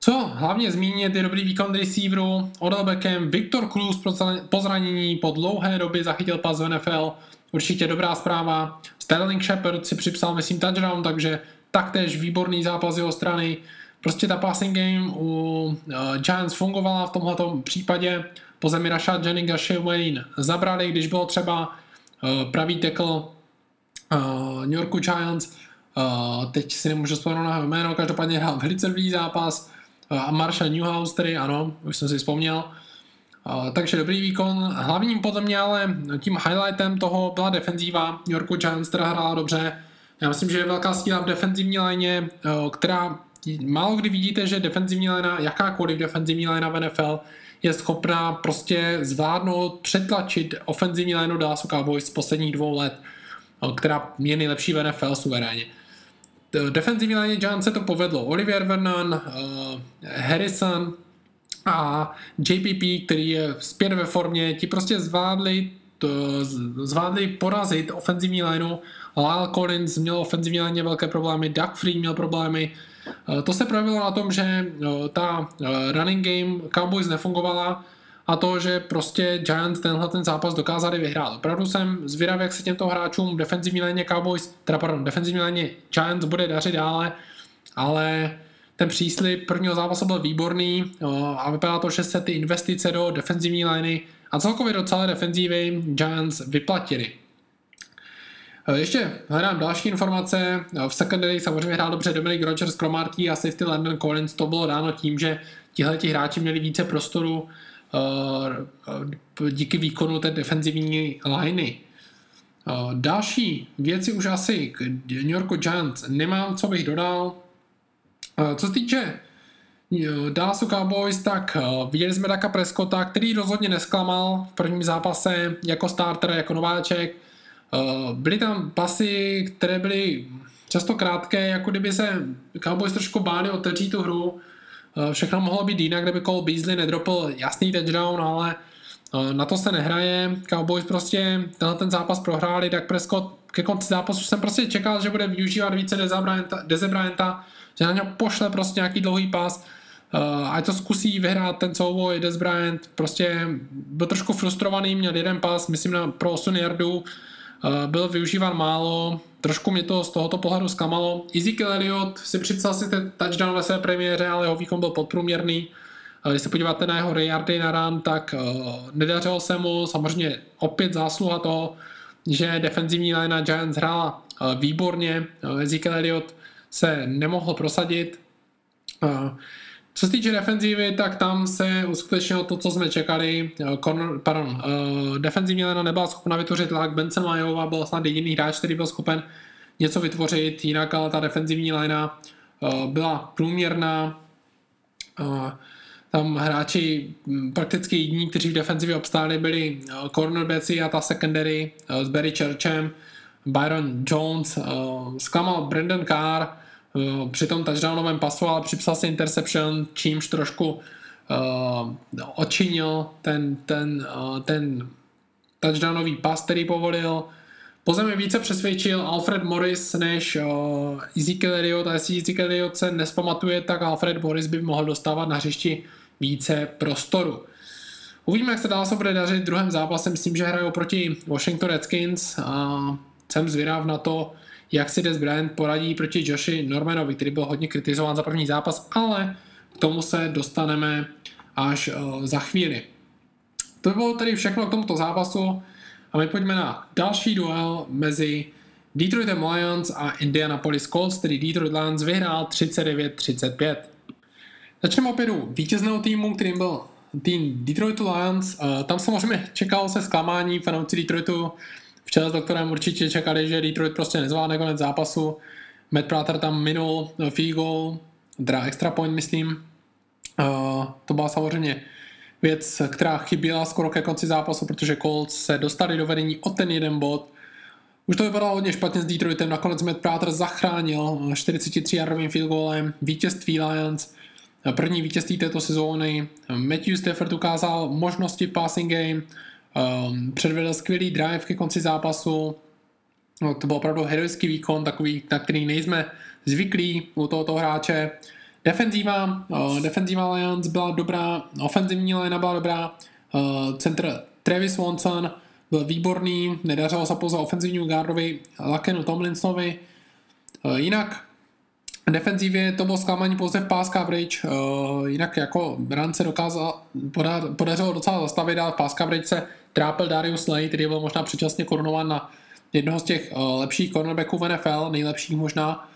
Co hlavně zmínit je dobrý výkon receiveru, Odell Beckham, Victor Cruz po zranění po dlouhé době zachytil pas v NFL, určitě dobrá zpráva. Sterling Shepard si připsal, myslím, touchdown, takže taktéž výborný zápas jeho strany. Prostě ta passing game u Giants fungovala v tomhletom případě. Po zemi Rashad Jennings a Shea Wayne zabrali, když bylo třeba pravý tackle New Yorku Giants. Teď si nemůžu vzpomenout na jméno, každopádně hrál velice dobrý zápas. A Marshall Newhouse, který ano, už jsem si vzpomněl. Takže dobrý výkon. Hlavním podle mě ale tím highlightem toho byla defenzíva. New Yorku Giants hrála dobře. Já myslím, že je velká síla v defenzivní lajně, která málo kdy vidíte, že defenzivní lajna, jakákoliv defenzivní lajna v NFL, je schopná prostě zvládnout, přetlačit ofenzivní lajnu Dallasu Cowboys z posledních 2 let, která je nejlepší v NFL suverénně. Defenzivní lajně Giants se to povedlo. Olivier Vernon, Harrison a JPP, který je zpět ve formě, ti prostě zvládli porazit ofenzivní lineu. Lyle Collins měl ofenzivní lině velké problémy, Doug Free měl problémy. To se projevilo na tom, že ta running game Cowboys nefungovala a to, že prostě Giants ten zápas dokázali vyhrát. Opravdu jsem zvědav, jak se těmto hráčům defenzivní lině Giants bude dařit dále, ale ten příslib prvního zápasu byl výborný a vypadá to, že se ty investice do defenzivní liney a celkově do celé defenzívy Giants vyplatily. Ještě hledám další informace. V secondary samozřejmě hrál dobře Dominic Rodgers, Cromartie a safety Landon Collins. To bylo dáno tím, že tihleti hráči měli více prostoru díky výkonu té defenzivní liney. Další věci už asi k New Yorku Giants nemám, co bych dodal. Co se týče Dallasu Cowboys, tak viděli jsme Daka Prescotta, který rozhodně nesklamal v prvním zápase jako starter, jako nováček. Byly tam pasy, které byly často krátké, jako kdyby se Cowboys trošku báli otevřít tu hru. Všechno mohlo být jinak, kdyby Cole Beasley nedropl jasný touchdown, ale na to se nehraje. Cowboys prostě ten zápas prohráli. Dak Prescott ke konci zápasu jsem prostě čekal, že bude využívat více Deze Bryanta, že na něho pošle prostě nějaký dlouhý pas. Ať to zkusí vyhrát ten souboj Des Bryant, prostě byl trošku frustrovaný, měl jeden pas, myslím pro 8 yardů, byl využíván málo, trošku mě to z tohoto pohledu zklamalo. Ezekiel Elliott si připsal si ten touchdown ve své premiéře, ale jeho výkon byl podprůměrný. Když se podíváte na jeho yardy na run, tak nedařilo se mu, samozřejmě opět zásluha toho, že defenzivní linea Giants hrála výborně, Ezekiel Elliott se nemohl prosadit. Co se týče defenzívy, tak tam se uskutečnilo to, co jsme čekali. Defenzivní lena nebyla schopna vytvořit tlak, Benson Majova byl snad jediný hráč, který byl schopen něco vytvořit, jinak ale ta defenzivní lena byla průměrná. Tam hráči prakticky jediní, kteří v defenzivě obstáli, byli cornerbacki a ta secondary s Barry Churchem, Byron Jones, zklamal Brandon Carr při tom touchdownovém pasu, ale připsal si interception, čímž trošku odčinil ten touchdownový pas, který povolil. Potom je více přesvědčil Alfred Morris než Ezekiel Elliott, a jestli Ezekiel Elliott se nespamatuje, tak Alfred Morris by mohl dostávat na hřišti více prostoru. Uvidíme, jak se dál se bude dařit v druhém zápase, myslím, že hrajou proti Washington Redskins a jsem zvědav na to, jak si Des Bryant poradí proti Joshi Normanovi, který byl hodně kritizován za první zápas, ale k tomu se dostaneme až za chvíli. To bylo tedy všechno k tomuto zápasu a my pojďme na další duel mezi Detroitem Lions a Indianapolis Colts, který Detroit Lions vyhrál 39-35. Začneme opět u vítězného týmu, kterým byl tým Detroitu Lions. Tam samozřejmě čekalo se zklamání, fanoušci Detroitu včera s doktorem určitě čekali, že Detroit prostě nezvládne konec zápasu. Matt Prater tam minul field goal, teda extra point, myslím. To byla samozřejmě věc, která chyběla skoro ke konci zápasu, protože Colts se dostali do vedení o ten jeden bod. Už to vypadalo hodně špatně s Detroitem, nakonec Matt Prater zachránil 43-yardovým field goalem vítězství Lions. První vítězství této sezóny. Matthew Stafford ukázal možnosti v passing game, předvedl skvělý drive ke konci zápasu, to byl opravdu herojský výkon, takový, na který nejsme zvyklí u tohoto hráče. Defenziva Lions byla dobrá, ofenzivní linea byla dobrá, center Travis Swanson byl výborný, nedařilo se pouze ofenzivnímu gardovi Lakenu Tomlinsonovi, jinak defenzivě to bylo zklamání pouze v pass coverage, jinak jako run se podařilo docela zastavit a v pass coverage se trápil Darius Slay, který byl možná předčasně korunován na jednoho z těch lepších cornerbacků v NFL, nejlepších možná.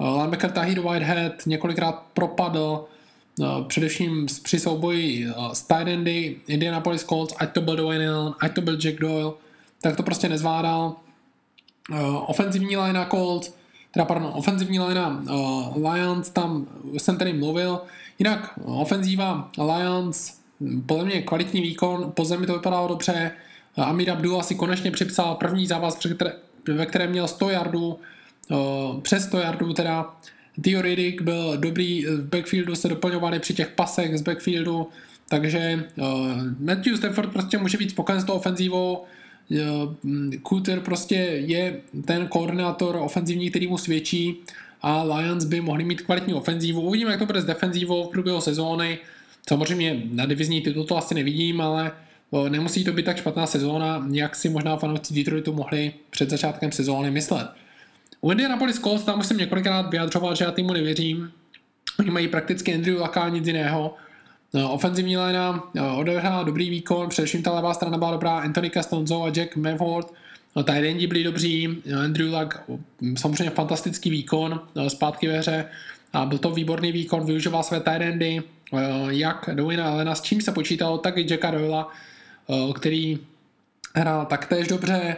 Linebacker Tahir Whitehead několikrát propadl, především při souboji s tight endy Indianapolis Colts, ať to byl Dwayne Allen, ať to byl Jack Doyle, tak to prostě nezvládal. Ofenzivní linea Lions, tam jsem tady mluvil. Jinak ofenzíva Lions, podle mě kvalitní výkon, po zemi to vypadalo dobře. Amir Abdullah si konečně připsal první zápas, ve kterém měl 100 yardů, přes 100 yardů teda. Theo Riddick byl dobrý, v backfieldu se doplňovali při těch pasech z backfieldu, takže Matthew Stafford prostě může být spokojen s tou ofenzívou. Kuter prostě je ten koordinátor ofenzivní, který mu svědčí a Lions by mohli mít kvalitní ofenzívu. Uvidíme, jak to bude s defenzívou v průběhu sezóny. Samozřejmě na divizní titul to asi nevidím, ale nemusí to být tak špatná sezóna, jak si možná fanoušci Detroitu mohli před začátkem sezóny myslet. U Indianapolis Colts tam už jsem několikrát vyjadřoval, že já týmu nevěřím. Oni mají prakticky Andrew Lucka, nic jiného. Ofenzivní linea odehrála dobrý výkon, především ta levá strana byla dobrá, Anthony Castonzo a Jack Mavord, tight endi byli dobří, Andrew Luck samozřejmě fantastický výkon zpátky ve hře a byl to výborný výkon, využíval své tight endy, jak Dwayna Allena, s čím se počítalo, tak i Jacka Doyla, který hrál taktéž dobře.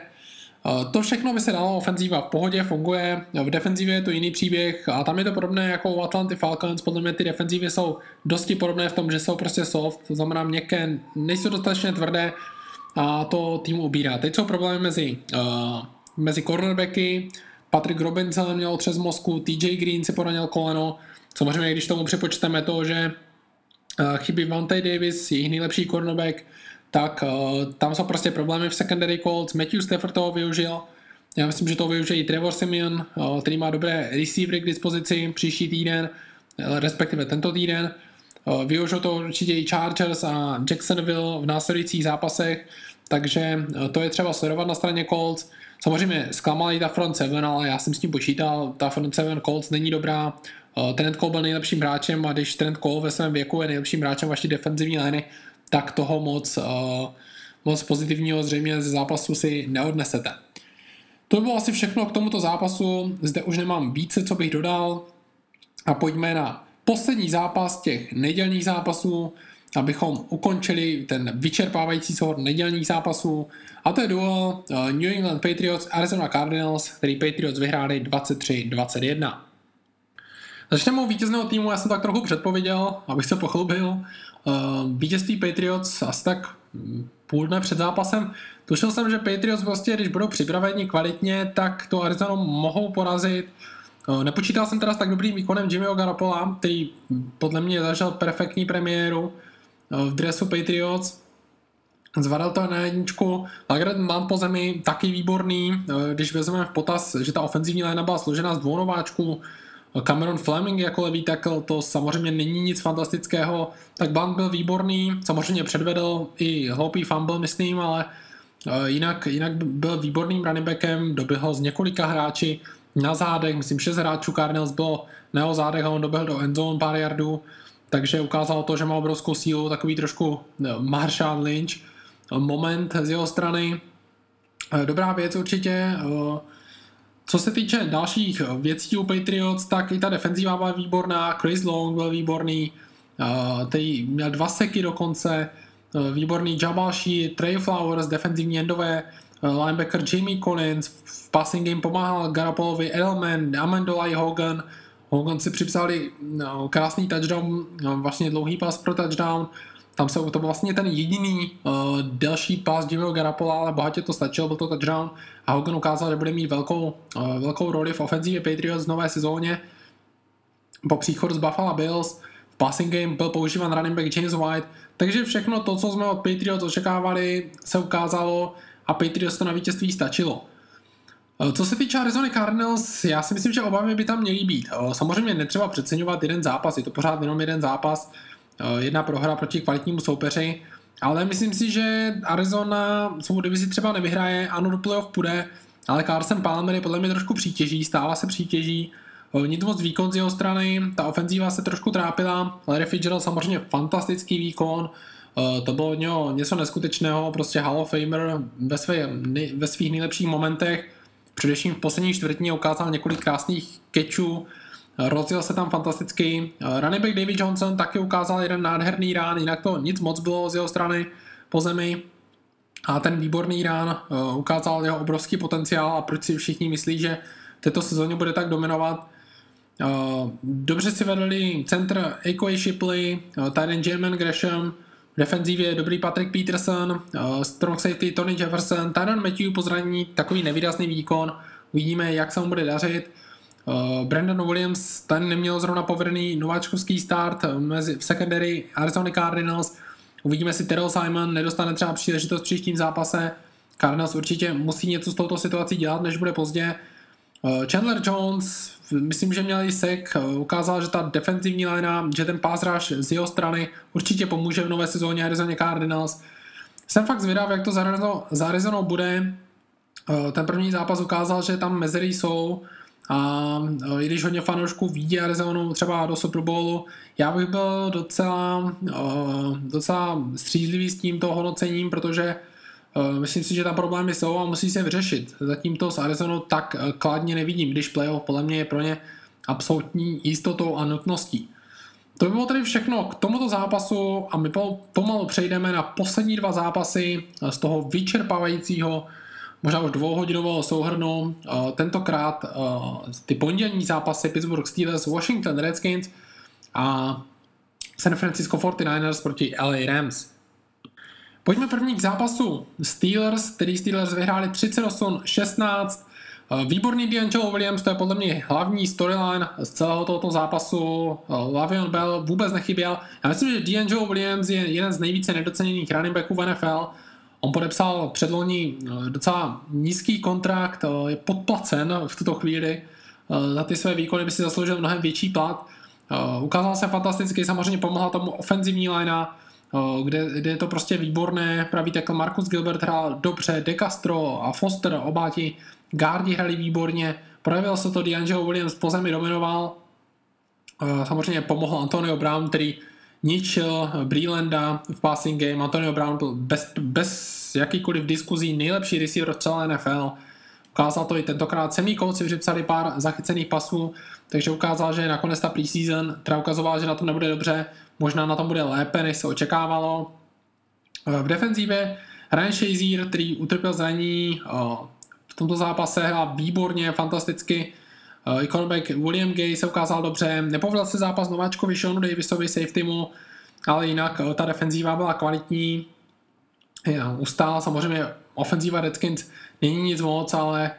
To všechno by se dalo, ofenzíva v pohodě funguje, v defenzivě je to jiný příběh a tam je to podobné jako u Atlanty Falcons, podle mě ty defenzivy jsou dosti podobné v tom, že jsou prostě soft, to znamená měkké, nejsou dostatečně tvrdé a to tým ubírá. Teď jsou problémy mezi cornerbacky, Patrick Robinson měl otřes mozku, TJ Green si poranil koleno, samozřejmě když tomu připočteme to, že chybí Vontae Davis, jejich nejlepší cornerback, tak tam jsou prostě problémy v secondary Colts, Matthew Stafford toho využil, já myslím, že toho využije i Trevor Siemian, který má dobré receivery k dispozici příští týden, respektive tento týden, Využijou to určitě i Chargers a Jacksonville v následujících zápasech, takže to je třeba sledovat na straně Colts. Samozřejmě zklamala i ta front 7, ale já jsem s tím počítal, ta front 7 Colts není dobrá. Trent Cole byl nejlepším hráčem a když Trent Cole ve svém věku je nejlepším hráčem vaší defenzivní liny, tak toho moc pozitivního zřejmě ze zápasu si neodnesete. To bylo asi všechno k tomuto zápasu, zde už nemám více, co bych dodal a pojďme na poslední zápas těch nedělních zápasů, abychom ukončili ten vyčerpávající soubor nedělních zápasů a to je duel New England Patriots Arizona Cardinals, který Patriots vyhráli 23-21. Začneme u vítězného týmu, já jsem tak trochu předpověděl, abych se pochlubil. Vítězství Patriots asi tak půl dne před zápasem. Tušil jsem, že Patriots vlastně, když budou připraveni kvalitně, tak to Arizonu mohou porazit. Nepočítal jsem teda s tak dobrým výkonem Jimmyho Garoppola, který podle mě zažil perfektní premiéru v dresu Patriots. Zvadal to na jedničku. Lagret mám po zemi, taky výborný. Když vezmeme v potaz, že ta ofenzivní linea byla složena z dvou nováčků, Cameron Fleming jako levý tackle, to samozřejmě není nic fantastického, tak Blunt byl výborný, samozřejmě předvedl i hloupý fumble, myslím, ale jinak byl výborným running backem, doběhl z několika hráči na zádech, myslím 6 hráčů Cardinals bylo na jeho zádech a on doběhl do endzone pár yardů, takže ukázalo to, že má obrovskou sílu, takový trošku Marshawn Lynch moment z jeho strany. Dobrá věc určitě. Co se týče dalších věcí u Patriots, tak i ta defenzíva byla výborná, Chris Long byl výborný, který měl 2 seky dokonce, výborný Jabal Sheard, Trey Flowers, defenzivní endové, linebacker Jimmy Collins, v passing game pomáhal Garoppolovi Edelman, Amendola Hogan si připsali krásný touchdown, vlastně dlouhý pas pro touchdown, tam se to byl vlastně ten jediný delší pás Jimmyho Garoppola, ale bohatě to stačilo, byl to touchdown a Hogan ukázal, že bude mít velkou roli v ofenzivě Patriots v nové sezóně. Po příchodu z Buffalo Bills v passing game byl používan running back James White, takže všechno to, co jsme od Patriots očekávali, se ukázalo a Patriots to na vítězství stačilo. Co se týče Arizona Cardinals, já si myslím, že obavy by tam měly být. Samozřejmě netřeba přeceňovat jeden zápas, je to pořád jenom jeden zápas, 1 prohra proti kvalitnímu soupeři, ale myslím si, že Arizona svou divizi třeba nevyhraje, ano do playoff půjde, ale Carson Palmer je podle mě trošku přítěží, stává se přítěží, nic moc výkon z jeho strany, ta ofenzíva se trošku trápila, Larry Fitzgerald samozřejmě fantastický výkon, to bylo od něho něco neskutečného, prostě Hall of Famer ve svých nejlepších momentech, především v poslední čtvrtině ukázal několik krásných catchů, rozjel se tam fantasticky. Running back David Johnson taky ukázal jeden nádherný rán, jinak to nic moc bylo z jeho strany po zemi. A ten výborný rán ukázal jeho obrovský potenciál a proč si všichni myslí, že této sezóně bude tak dominovat. Dobře si vedli centr Akoi Shipley, tight end Jermaine Gresham, v defenzivě dobrý Patrick Peterson, strong safety Tony Jefferson, Tyrann Mathieu po zranění, takový nevýrazný výkon. Uvidíme, jak se mu bude dařit. Brandon Williams, ten neměl zrovna povedený nováčkovský start v secondary Arizona Cardinals. Uvidíme, si Terrell Simon nedostane třeba příležitost v příštím zápase. Cardinals určitě musí něco s touto situací dělat, než bude pozdě. Chandler Jones, myslím, že měl i sek, ukázal, že ta defenzivní linea, že ten pass rush z jeho strany určitě pomůže v nové sezóně Arizona Cardinals. Jsem fakt zvědav, jak to za Arizonou bude. Ten první zápas ukázal, že tam mezery jsou, a i když hodně fanoušků vidí Arizonu třeba do Super Bowlu, já bych byl docela střízlivý s tímto hodnocením, protože myslím si, že tam problémy jsou a musí se vyřešit. Zatím to s Arizonou tak kladně nevidím, když playoff podle mě je pro ně absolutní jistotou a nutností. To by bylo tedy všechno k tomuto zápasu a my pomalu přejdeme na poslední 2 zápasy z toho vyčerpávajícího možná už 2hodinového souhrnu, tentokrát ty pondělní zápasy Pittsburgh Steelers, Washington Redskins a San Francisco 49ers proti LA Rams. Pojďme první k zápasu Steelers, který Steelers vyhráli 38-16. Výborný D'Angelo Williams, to je podle mě hlavní storyline z celého tohoto zápasu. Le'Veon Bell vůbec nechyběl. Já myslím, že D'Angelo Williams je jeden z nejvíce nedoceněných running backů v NFL. On podepsal předloni docela nízký kontrakt, je podplacen v tuto chvíli. Za ty své výkony by si zasloužil mnohem větší plat. Ukázal se fantasticky, samozřejmě pomohla tomu ofenzivní linea, kde je to prostě výborné, pravý tackle Marcus Gilbert hrál dobře, De Castro a Foster, oba ti gardi hrali výborně, projevil se to, D'Angelo Williams po zemi dominoval, samozřejmě pomohl Antonio Brown, který ničil Breelanda v passing game. Antonio Brown byl bez jakýkoliv diskuzí nejlepší receiver v celé NFL, ukázal to i tentokrát. Samý kouci připsali pár zachycených pasů, takže ukázal, že nakonec ta preseason, která ukazovala, že na tom nebude dobře, možná na tom bude lépe, než se očekávalo. V defenzivě Ryan Shazier, který utrpěl zranění v tomto zápase, hrál výborně, fantasticky. Cornerback William Gay se ukázal dobře, nepovedl se zápas nováčkovi Seanu Davisovi, safetymu, ale jinak ta defenzíva byla kvalitní, ustála samozřejmě. Ofenzíva Redskins není nic moc, ale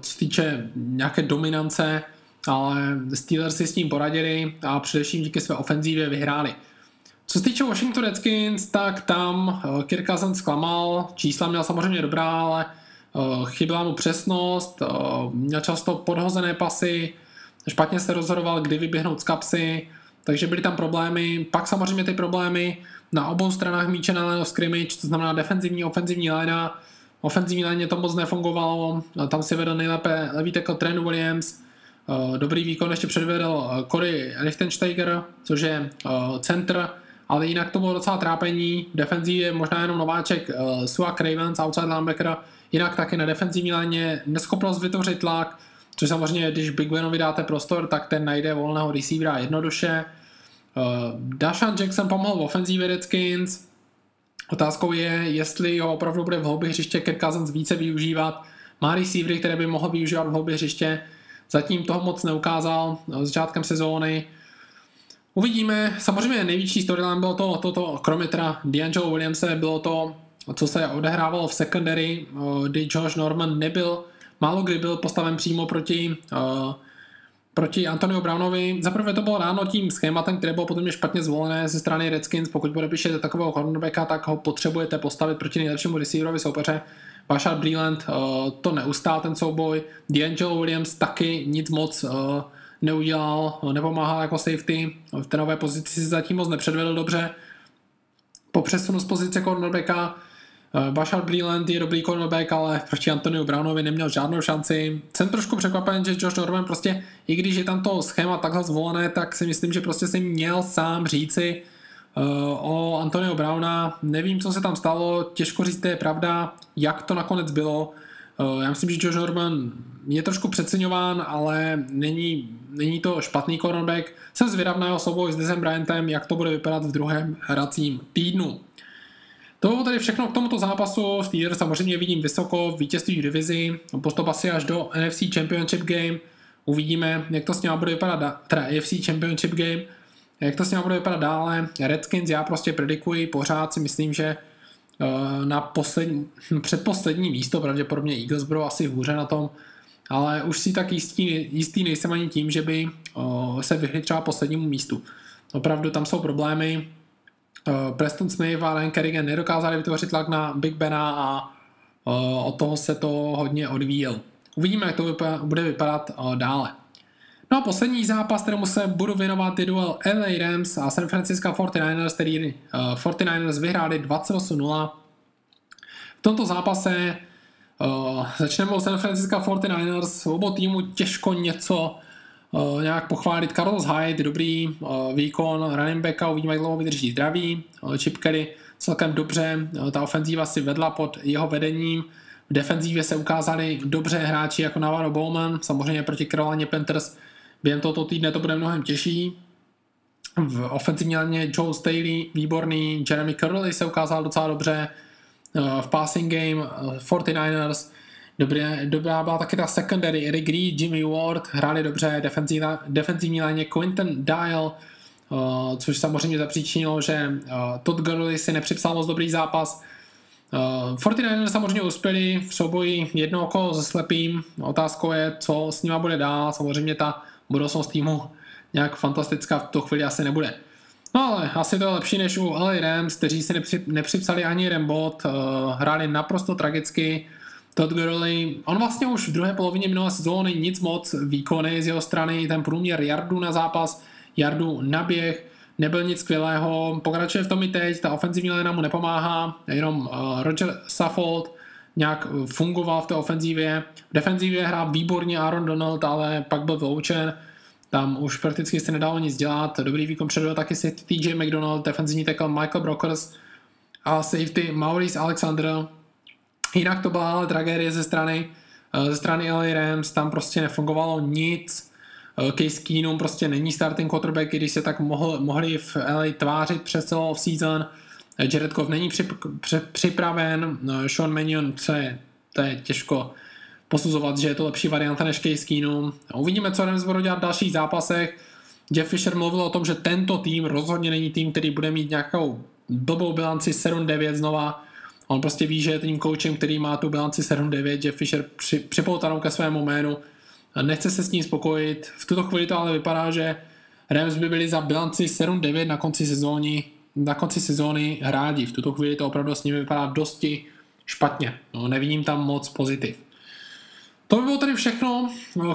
co se týče nějaké dominance, ale Steelers si s tím poradili a především díky své ofenzívě vyhráli. Co se týče Washington Redskins, tak tam Kirk Cousins zklamal, čísla měl samozřejmě dobrá, ale chyběla mu přesnost, měl často podhozené pasy, špatně se rozhodoval, kdy vyběhnout z kapsy, takže byly tam problémy. Pak samozřejmě ty problémy na obou stranách míče na line of scrimmage, to znamená defenzivní, ofenzivní linea. Ofenzivní linie to moc nefungovalo, tam si vedl nejlépe levý tackle Trent Williams, dobrý výkon ještě předvedl Corey Lichtensteiger, což je centr, ale jinak to bylo docela trápení. V defenzivě je možná jenom nováček Sua Cravens, outside linebacker, jinak taky na defenzivní linie neschopnost vytvořit tlak, což samozřejmě, když Big Benovi dáte prostor, tak ten najde volného receivera jednoduše. Dashan Jackson pomohl v ofenzívě Redskins. Otázkou je, jestli ho opravdu bude v hloubě hřiště Kirk Cousins více využívat. Má receivery, které by mohl využívat v hloubě hřiště. Zatím toho moc neukázal začátkem sezóny. Uvidíme. Samozřejmě největší storyline bylo to kromě teda D'Angelo Williamse, bylo to, co se odehrávalo v secondary, kdy Josh Norman nebyl, málo kdy byl postaven přímo proti Antonio Brownovi. Zaprvé to bylo ráno tím schématem, které bylo potom špatně zvolené ze strany Redskins. Pokud podepíšete takového cornerbacka, tak ho potřebujete postavit proti nejlepšímu receiverovi soupeře. Bashard Breeland to neustál ten souboj. D'Angelo Williams taky nic moc neudělal, nepomáhal jako safety. V té nové pozici si zatím moc nepředvedl dobře. Po přesunu z pozice cornerbacka Bashard Breeland je dobrý cornerback, ale proti Antoniu Brownovi neměl žádnou šanci. Jsem trošku překvapen, že Josh Norman prostě, i když je tam to schéma takhle zvolené, tak si myslím, že prostě si měl sám říci o Antonio Browna. Nevím, co se tam stalo, těžko říct, to je pravda, jak to nakonec bylo. Já myslím, že Josh Norman je trošku přeceňován, ale není to špatný cornerback. Jsem zvědav na jeho souboj s Dezem Bryantem, jak to bude vypadat v druhém hracím týdnu. To bylo tady všechno k tomuto zápasu. Steelers samozřejmě vidím vysoko, vítězství v divizi, postup asi až do NFC Championship Game. Uvidíme, jak to s nima bude vypadat, teda AFC Championship Game, jak to s nima bude vypadat dále. Redskins já prostě predikuji, pořád si myslím, že na předposlední místo, pravděpodobně Eagles budou asi hůře na tom, ale už si tak jistý nejsem ani tím, že by se vyhli třeba poslednímu místu. Opravdu tam jsou problémy. Preston Smith a Ryan Kerrigan nedokázali vytvořit tlak na Big Bena a od toho se to hodně odvíjel. Uvidíme, jak to bude vypadat dále. No a poslední zápas, kterému se budu věnovat, je duel LA Rams a San Francisco 49ers, který 49ers vyhráli 28-0. V tomto zápase začneme u San Francisco 49ers, obou týmu těžko něco nějak pochválit. Carlos Hyde, dobrý výkon running backa, uvidíme, jak dlouho vydrží zdraví. Chip Kelly celkem dobře, ta ofenzíva si vedla pod jeho vedením. V defenzívě se ukázali dobře hráči jako Navarro Bowman, samozřejmě proti Carolina Panthers během tohoto týdne to bude mnohem těžší. V ofenzivní lině Joe Staley výborný, Jeremy Curley se ukázal docela dobře v passing game 49ers. Dobrá byla taky ta secondary, Eric Reed, Jimmy Ward, hráli dobře, defenzivní linie Quinton Dial, což samozřejmě zapříčinilo, že Todd Gurley si nepřipsal moc dobrý zápas. 49ers samozřejmě uspěli v souboji jedno oko se slepým, otázkou je, co s nima bude dál, samozřejmě ta budoucnost týmu nějak fantastická v tu chvíli asi nebude. No ale asi to je lepší než u LA Rams, kteří si nepřipsali ani jeden bod, hráli naprosto tragicky. Todd Gurley, on vlastně už v druhé polovině minulé sezóny nic moc výkony z jeho strany, ten průměr yardů na zápas jardu na běh, nebyl nic skvělého, pokračuje v tom i teď, ta ofenzivní linea mu nepomáhá, jenom Roger Saffold nějak fungoval v té ofenzívě, v defenzívě hrál výborně Aaron Donald, ale pak byl vyloučen, tam už prakticky se nedalo nic dělat, dobrý výkon předvedl taky si TJ McDonald, defenzivní tackle Michael Brockers a safety Maurice Alexander, jinak to byla ale tragédie ze strany LA Rams, tam prostě nefungovalo nic, Case Keenum prostě není starting quarterback, když se tak mohli v LA tvářit přes celou off-season, Jared Goff není připraven, Sean Mannion, to je těžko posuzovat, že je to lepší varianta než Case Keenum. Uvidíme, co Rams budou dělat v dalších zápasech. Jeff Fisher mluvil o tom, že tento tým rozhodně není tým, který bude mít nějakou blbou bilanci 7-9 znova. On prostě ví, že je tím coachem, který má tu bilanci 7-9, Jeff Fisher připoutanou ke svému jménu. Nechce se s ním spokojit. V tuto chvíli to ale vypadá, že Rams by byli za bilanci 7-9 na konci sezóny rádi. V tuto chvíli to opravdu s nimi vypadá dosti špatně. No, nevidím tam moc pozitiv. To by bylo tedy všechno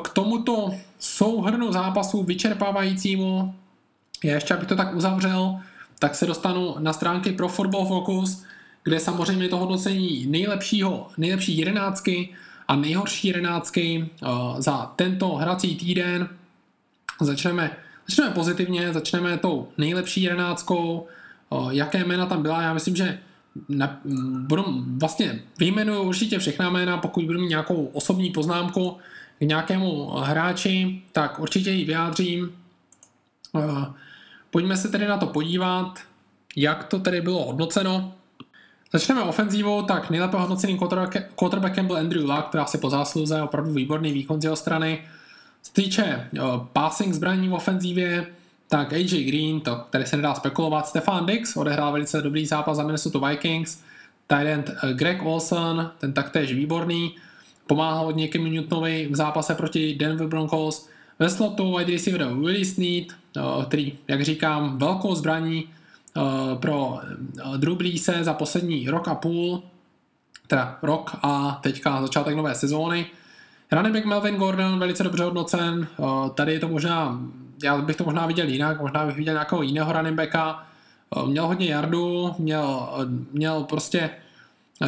k tomuto souhrnu zápasu vyčerpávajícímu. Já ještě, abych to tak uzavřel, tak se dostanu na stránky pro Football Focus, kde samozřejmě to hodnocení nejlepší jedenáctky a nejhorší jedenáctky za tento hrací týden. Začneme pozitivně, začneme tou nejlepší jedenáctkou, jaké jména tam byla, já myslím, že vyjmenuju určitě všechna jména, pokud budu mít nějakou osobní poznámku k nějakému hráči, tak určitě ji vyjádřím. Pojďme se tedy na to podívat, jak to tedy bylo hodnoceno. Začneme ofenzívou, tak nejlépe hodnoceným quarterbackem byl Andrew Luck, která si po zásluze opravdu výborný výkon z jeho strany. Co týče passing zbraní v ofenzívě, tak AJ Green, to tady se nedá spekulovat, Stefan Diggs odehrál velice dobrý zápas za Minnesota Vikings, tight end Greg Olson, ten taktéž výborný, pomáhal od Cam Newtonovi v zápase proti Denver Broncos, ve slotu wide receiver Willie Snead, který, jak říkám, velkou zbraní pro Drew Breese za poslední rok a teďka začátek nové sezóny. Running back Melvin Gordon, velice dobře hodnocen, tady je to možná, já bych to možná viděl jinak, možná bych viděl nějakého jiného running backa, měl hodně jardů, měl prostě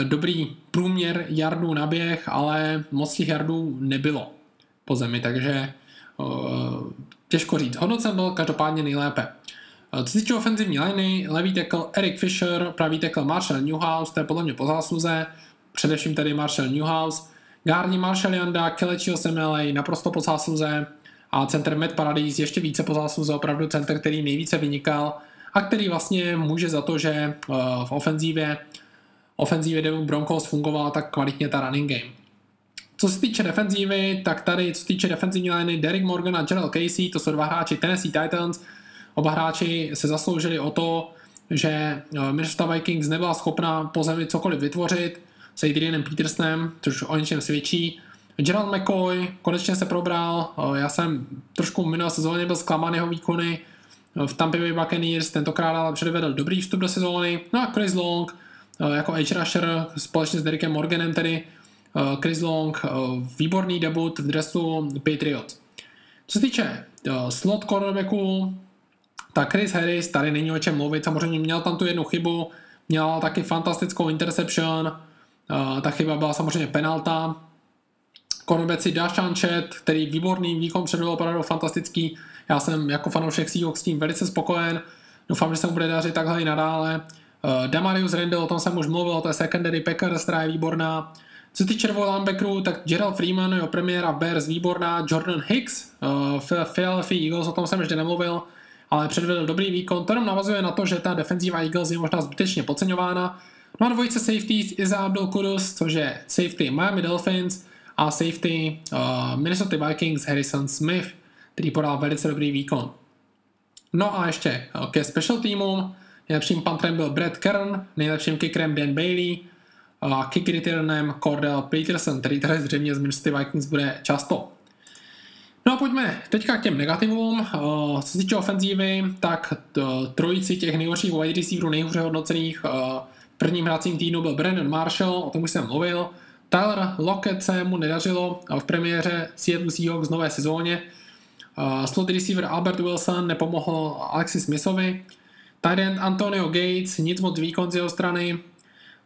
dobrý průměr jardů na běh, ale moc těch jardů nebylo po zemi, takže těžko říct, hodnocen byl každopádně nejlépe. Co se týče ofenzivní liney, levý tackle Eric Fisher, pravý tackle Marshall Newhouse, to je podle mě po zásluze, především tady Marshall Newhouse, Garni Marshall Janda, Kelechiho Semelej, naprosto po zásluze a center Matt Paradis ještě více po zásluze, opravdu center, který nejvíce vynikal a který vlastně může za to, že v ofenzívě Denver Broncos fungovala tak kvalitně ta running game. Co se týče defenzívy, tak tady co se týče defenzivní liney Derek Morgan a Gerald Casey, to jsou dva hráči Tennessee Titans. Oba hráči se zasloužili o to, že Minnesota Vikings nebyla schopna po zemi cokoliv vytvořit se Adrianem Petersonem, což o něčem svědčí. Gerald McCoy konečně se probral, já jsem trošku v minulé sezóně byl zklamán jeho výkony v Tampa Bay Buccaneers, tentokrát ale předvedl dobrý vstup do sezóny. No a Chris Long jako edge rusher společně s Derekem Morganem tedy, Chris Long výborný debut v dresu Patriots. Co se týče slot cornerbacku, tak Chris Harris, tady není o čem mluvit, samozřejmě měl tam tu jednu chybu, měl taky fantastickou interception, ta chyba byla samozřejmě penalta. Cornerbacki Dashan Chet, který výborný výkon předvedl, opravdu fantastický, já jsem jako fanoušek Seahawks s tím velice spokojen, doufám, že se mu bude dařit takhle i nadále. Damarius Randle, o tom jsem už mluvil, to je secondary Packers, která je výborná. Co se týče linebackerů, tak Gerald Freeman, jeho premiéra Bears, výborná. Jordan Hicks, Philadelphia Eagles, o tom jsem ještě nemluvil, ale předvedl dobrý výkon, to jenom navazuje na to, že ta defenzíva Eagles je možná zbytečně podceňována. No a dvojice safety Iza Abdul-Qudus, což je safety Miami Dolphins a safety Minnesota Vikings Harrison Smith, který podal velice dobrý výkon. No a ještě ke special týmům, nejlepším punterem byl Brad Kern, nejlepším kickerem Dan Bailey a kick returnerem Cordell Peterson, který tady zřejmě z Minnesota Vikings bude často. No a pojďme teďka k těm negativům. Co se týče ofenzívy, tak trojici těch nejhorších wide receiverů, nejhůře hodnocených v prvním hracím týdnu byl Brandon Marshall, o tom už jsem mluvil. Tyler Lockett se mu nedařilo v premiéře Seattle Seahawks v nové sezóně. Slot receiver Albert Wilson nepomohl Alexi Smithovi. Tight end Antonio Gates, nic moc výkon z jeho strany.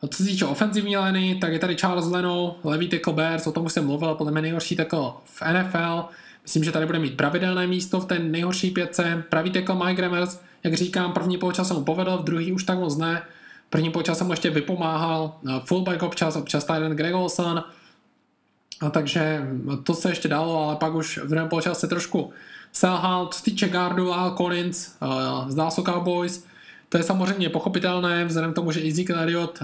Co se týče ofenzivní liny, tak je tady Charles Leno, levý tackle Bears, o tom už jsem mluvil, podle mě nejhorší tackle v NFL. Myslím, že tady bude mít pravidelné místo v té nejhorší pětce. Pravý tackle Mike Remmers, jak říkám, první poločas jsem mu povedl, v druhý už tak moc ne. První poločas jsem mu ještě vypomáhal, fullback občas tight end Greg Olson. A takže to se ještě dalo, ale pak už v druhém poločase se trošku selhal. Co se týče gardu, Al Collins z Dallas Cowboys, to je samozřejmě pochopitelné, vzhledem k tomu, že Ezekiel Elliott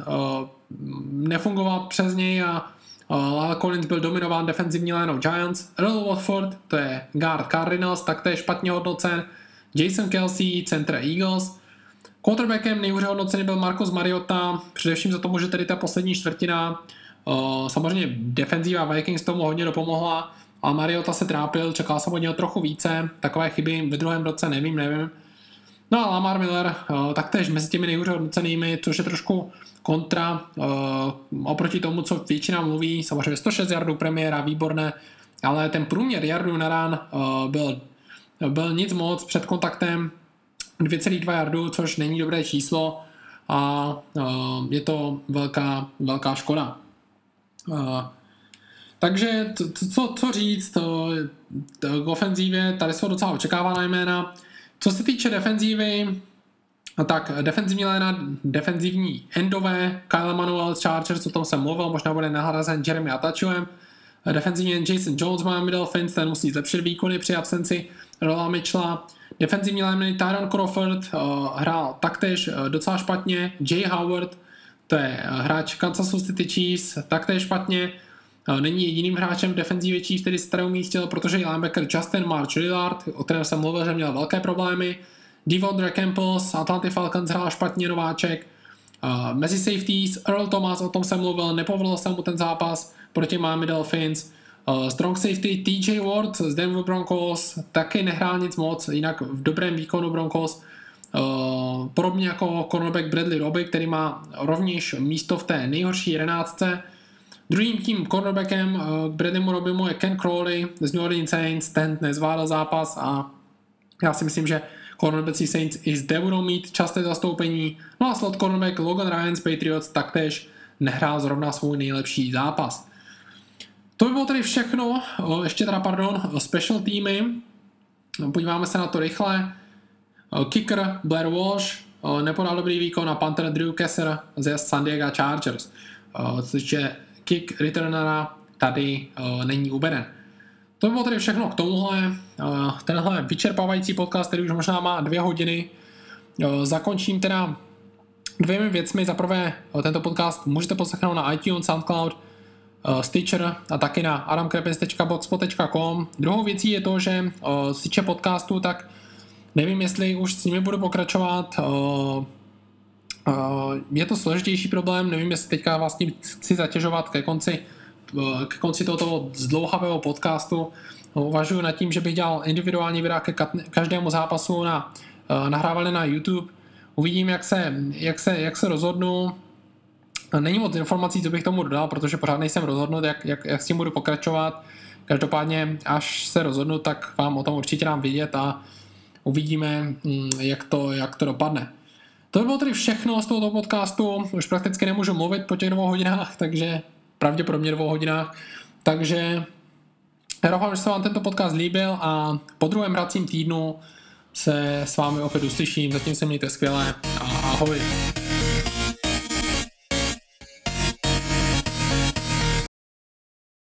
nefungoval přes něj a Lyle Collins byl dominován defenzivní lineou Giants. Earl Watford, to je guard Cardinals, taktéž špatně hodnocen. Jason Kelsey, centra Eagles. Quarterbackem nejhůře hodnocený byl Marcus Mariota, především za tomu, že tedy ta poslední čtvrtina, samozřejmě defenzíva Vikings tomu hodně dopomohla, ale Mariota se trápil, čekal jsem od něho trochu více, takové chyby ve druhém roce, nevím. No a Lamar Miller, taktéž mezi těmi nejhůře hodnocenými, což je trošku kontra oproti tomu, co většina mluví, samozřejmě 106 yardů premiéra, výborné, ale ten průměr yardů na run byl nic moc, před kontaktem 2,2 yardů, což není dobré číslo a je to velká škoda. Takže co říct, k ofenzívě, tady jsou docela očekávaná jména. Co se týče defenzívy, tak defenzivní léna, defenzivní endové, Kyle Manuel z Chargers, o tom jsem mluvil, možná bude nahrazen Jeremy Atachuem. Defenzivní end Jason Jones Miami Dolphins, ten musí zlepšit výkony při absenci Rola Mitchella. Defenzivní lény Tyron Crawford hrál taktéž docela špatně. Jay Howard, to je hráč Kansas City Chiefs, taktéž špatně. Není jediným hráčem v defenzivě Chiefs, který se tady umístil, protože i linebacker Justin March Lillard, o kterém jsem mluvil, že měl velké problémy. Devondre Campbell z Atlanta Falcons hrál špatně, nováček. Mezi safeties Earl Thomas, o tom jsem mluvil, nepovedl se mu ten zápas proti Miami Dolphins. Strong safety TJ Ward z Denver Broncos taky nehrál nic moc, jinak v dobrém výkonu Broncos. Podobně jako cornerback Bradley Roby, který má rovněž místo v té nejhorší jedenáctce. Druhým tím cornerbackem k Bradleymu Robymu je Ken Crowley z New Orleans Saints, ten nezvládal zápas a já si myslím, že cornerbacki Saints i zde budou mít časté zastoupení. No a slot cornerback Logan Ryan z Patriots taktéž nehrál zrovna svůj nejlepší zápas. To by bylo tady všechno, ještě teda special týmy, podíváme se na to rychle. Kicker Blair Walsh nepodal dobrý výkon a punter Drew Kesser ze San Diego Chargers, což je kick returnera tady není uveden. To by bylo tedy všechno k tomuhle. Tenhle vyčerpávající podcast, který už možná má 2 hodiny. Zakončím teda 2 věcmi. Za prvé, tento podcast můžete poslechnout na iTunes, SoundCloud, Stitcher a taky na adamkrepinc.blogspot.com. Druhou věcí je to, že se týče podcastu, tak nevím, jestli už s nimi budu pokračovat. Je to složitější problém, nevím, jestli teďka vás tím chci zatěžovat ke konci tohoto zdlouhavého podcastu. Uvažuji nad tím, že bych dělal individuální videa ke každému zápasu nahrávali na YouTube. Uvidím, jak se rozhodnu. Není moc informací, co bych tomu dodal, protože pořád nejsem rozhodnut, jak s tím budu pokračovat. Každopádně, až se rozhodnu, tak vám o tom určitě dám vidět a uvidíme, jak to dopadne. To by bylo tedy všechno z tohoto podcastu, už prakticky nemůžu mluvit po těch 2 hodinách, takže pravděpodobně 2 hodinách, takže já doufám, že se vám tento podcast líbil a po druhém hracím týdnu se s vámi opět uslyším, zatím se mějte skvěle a ahoj.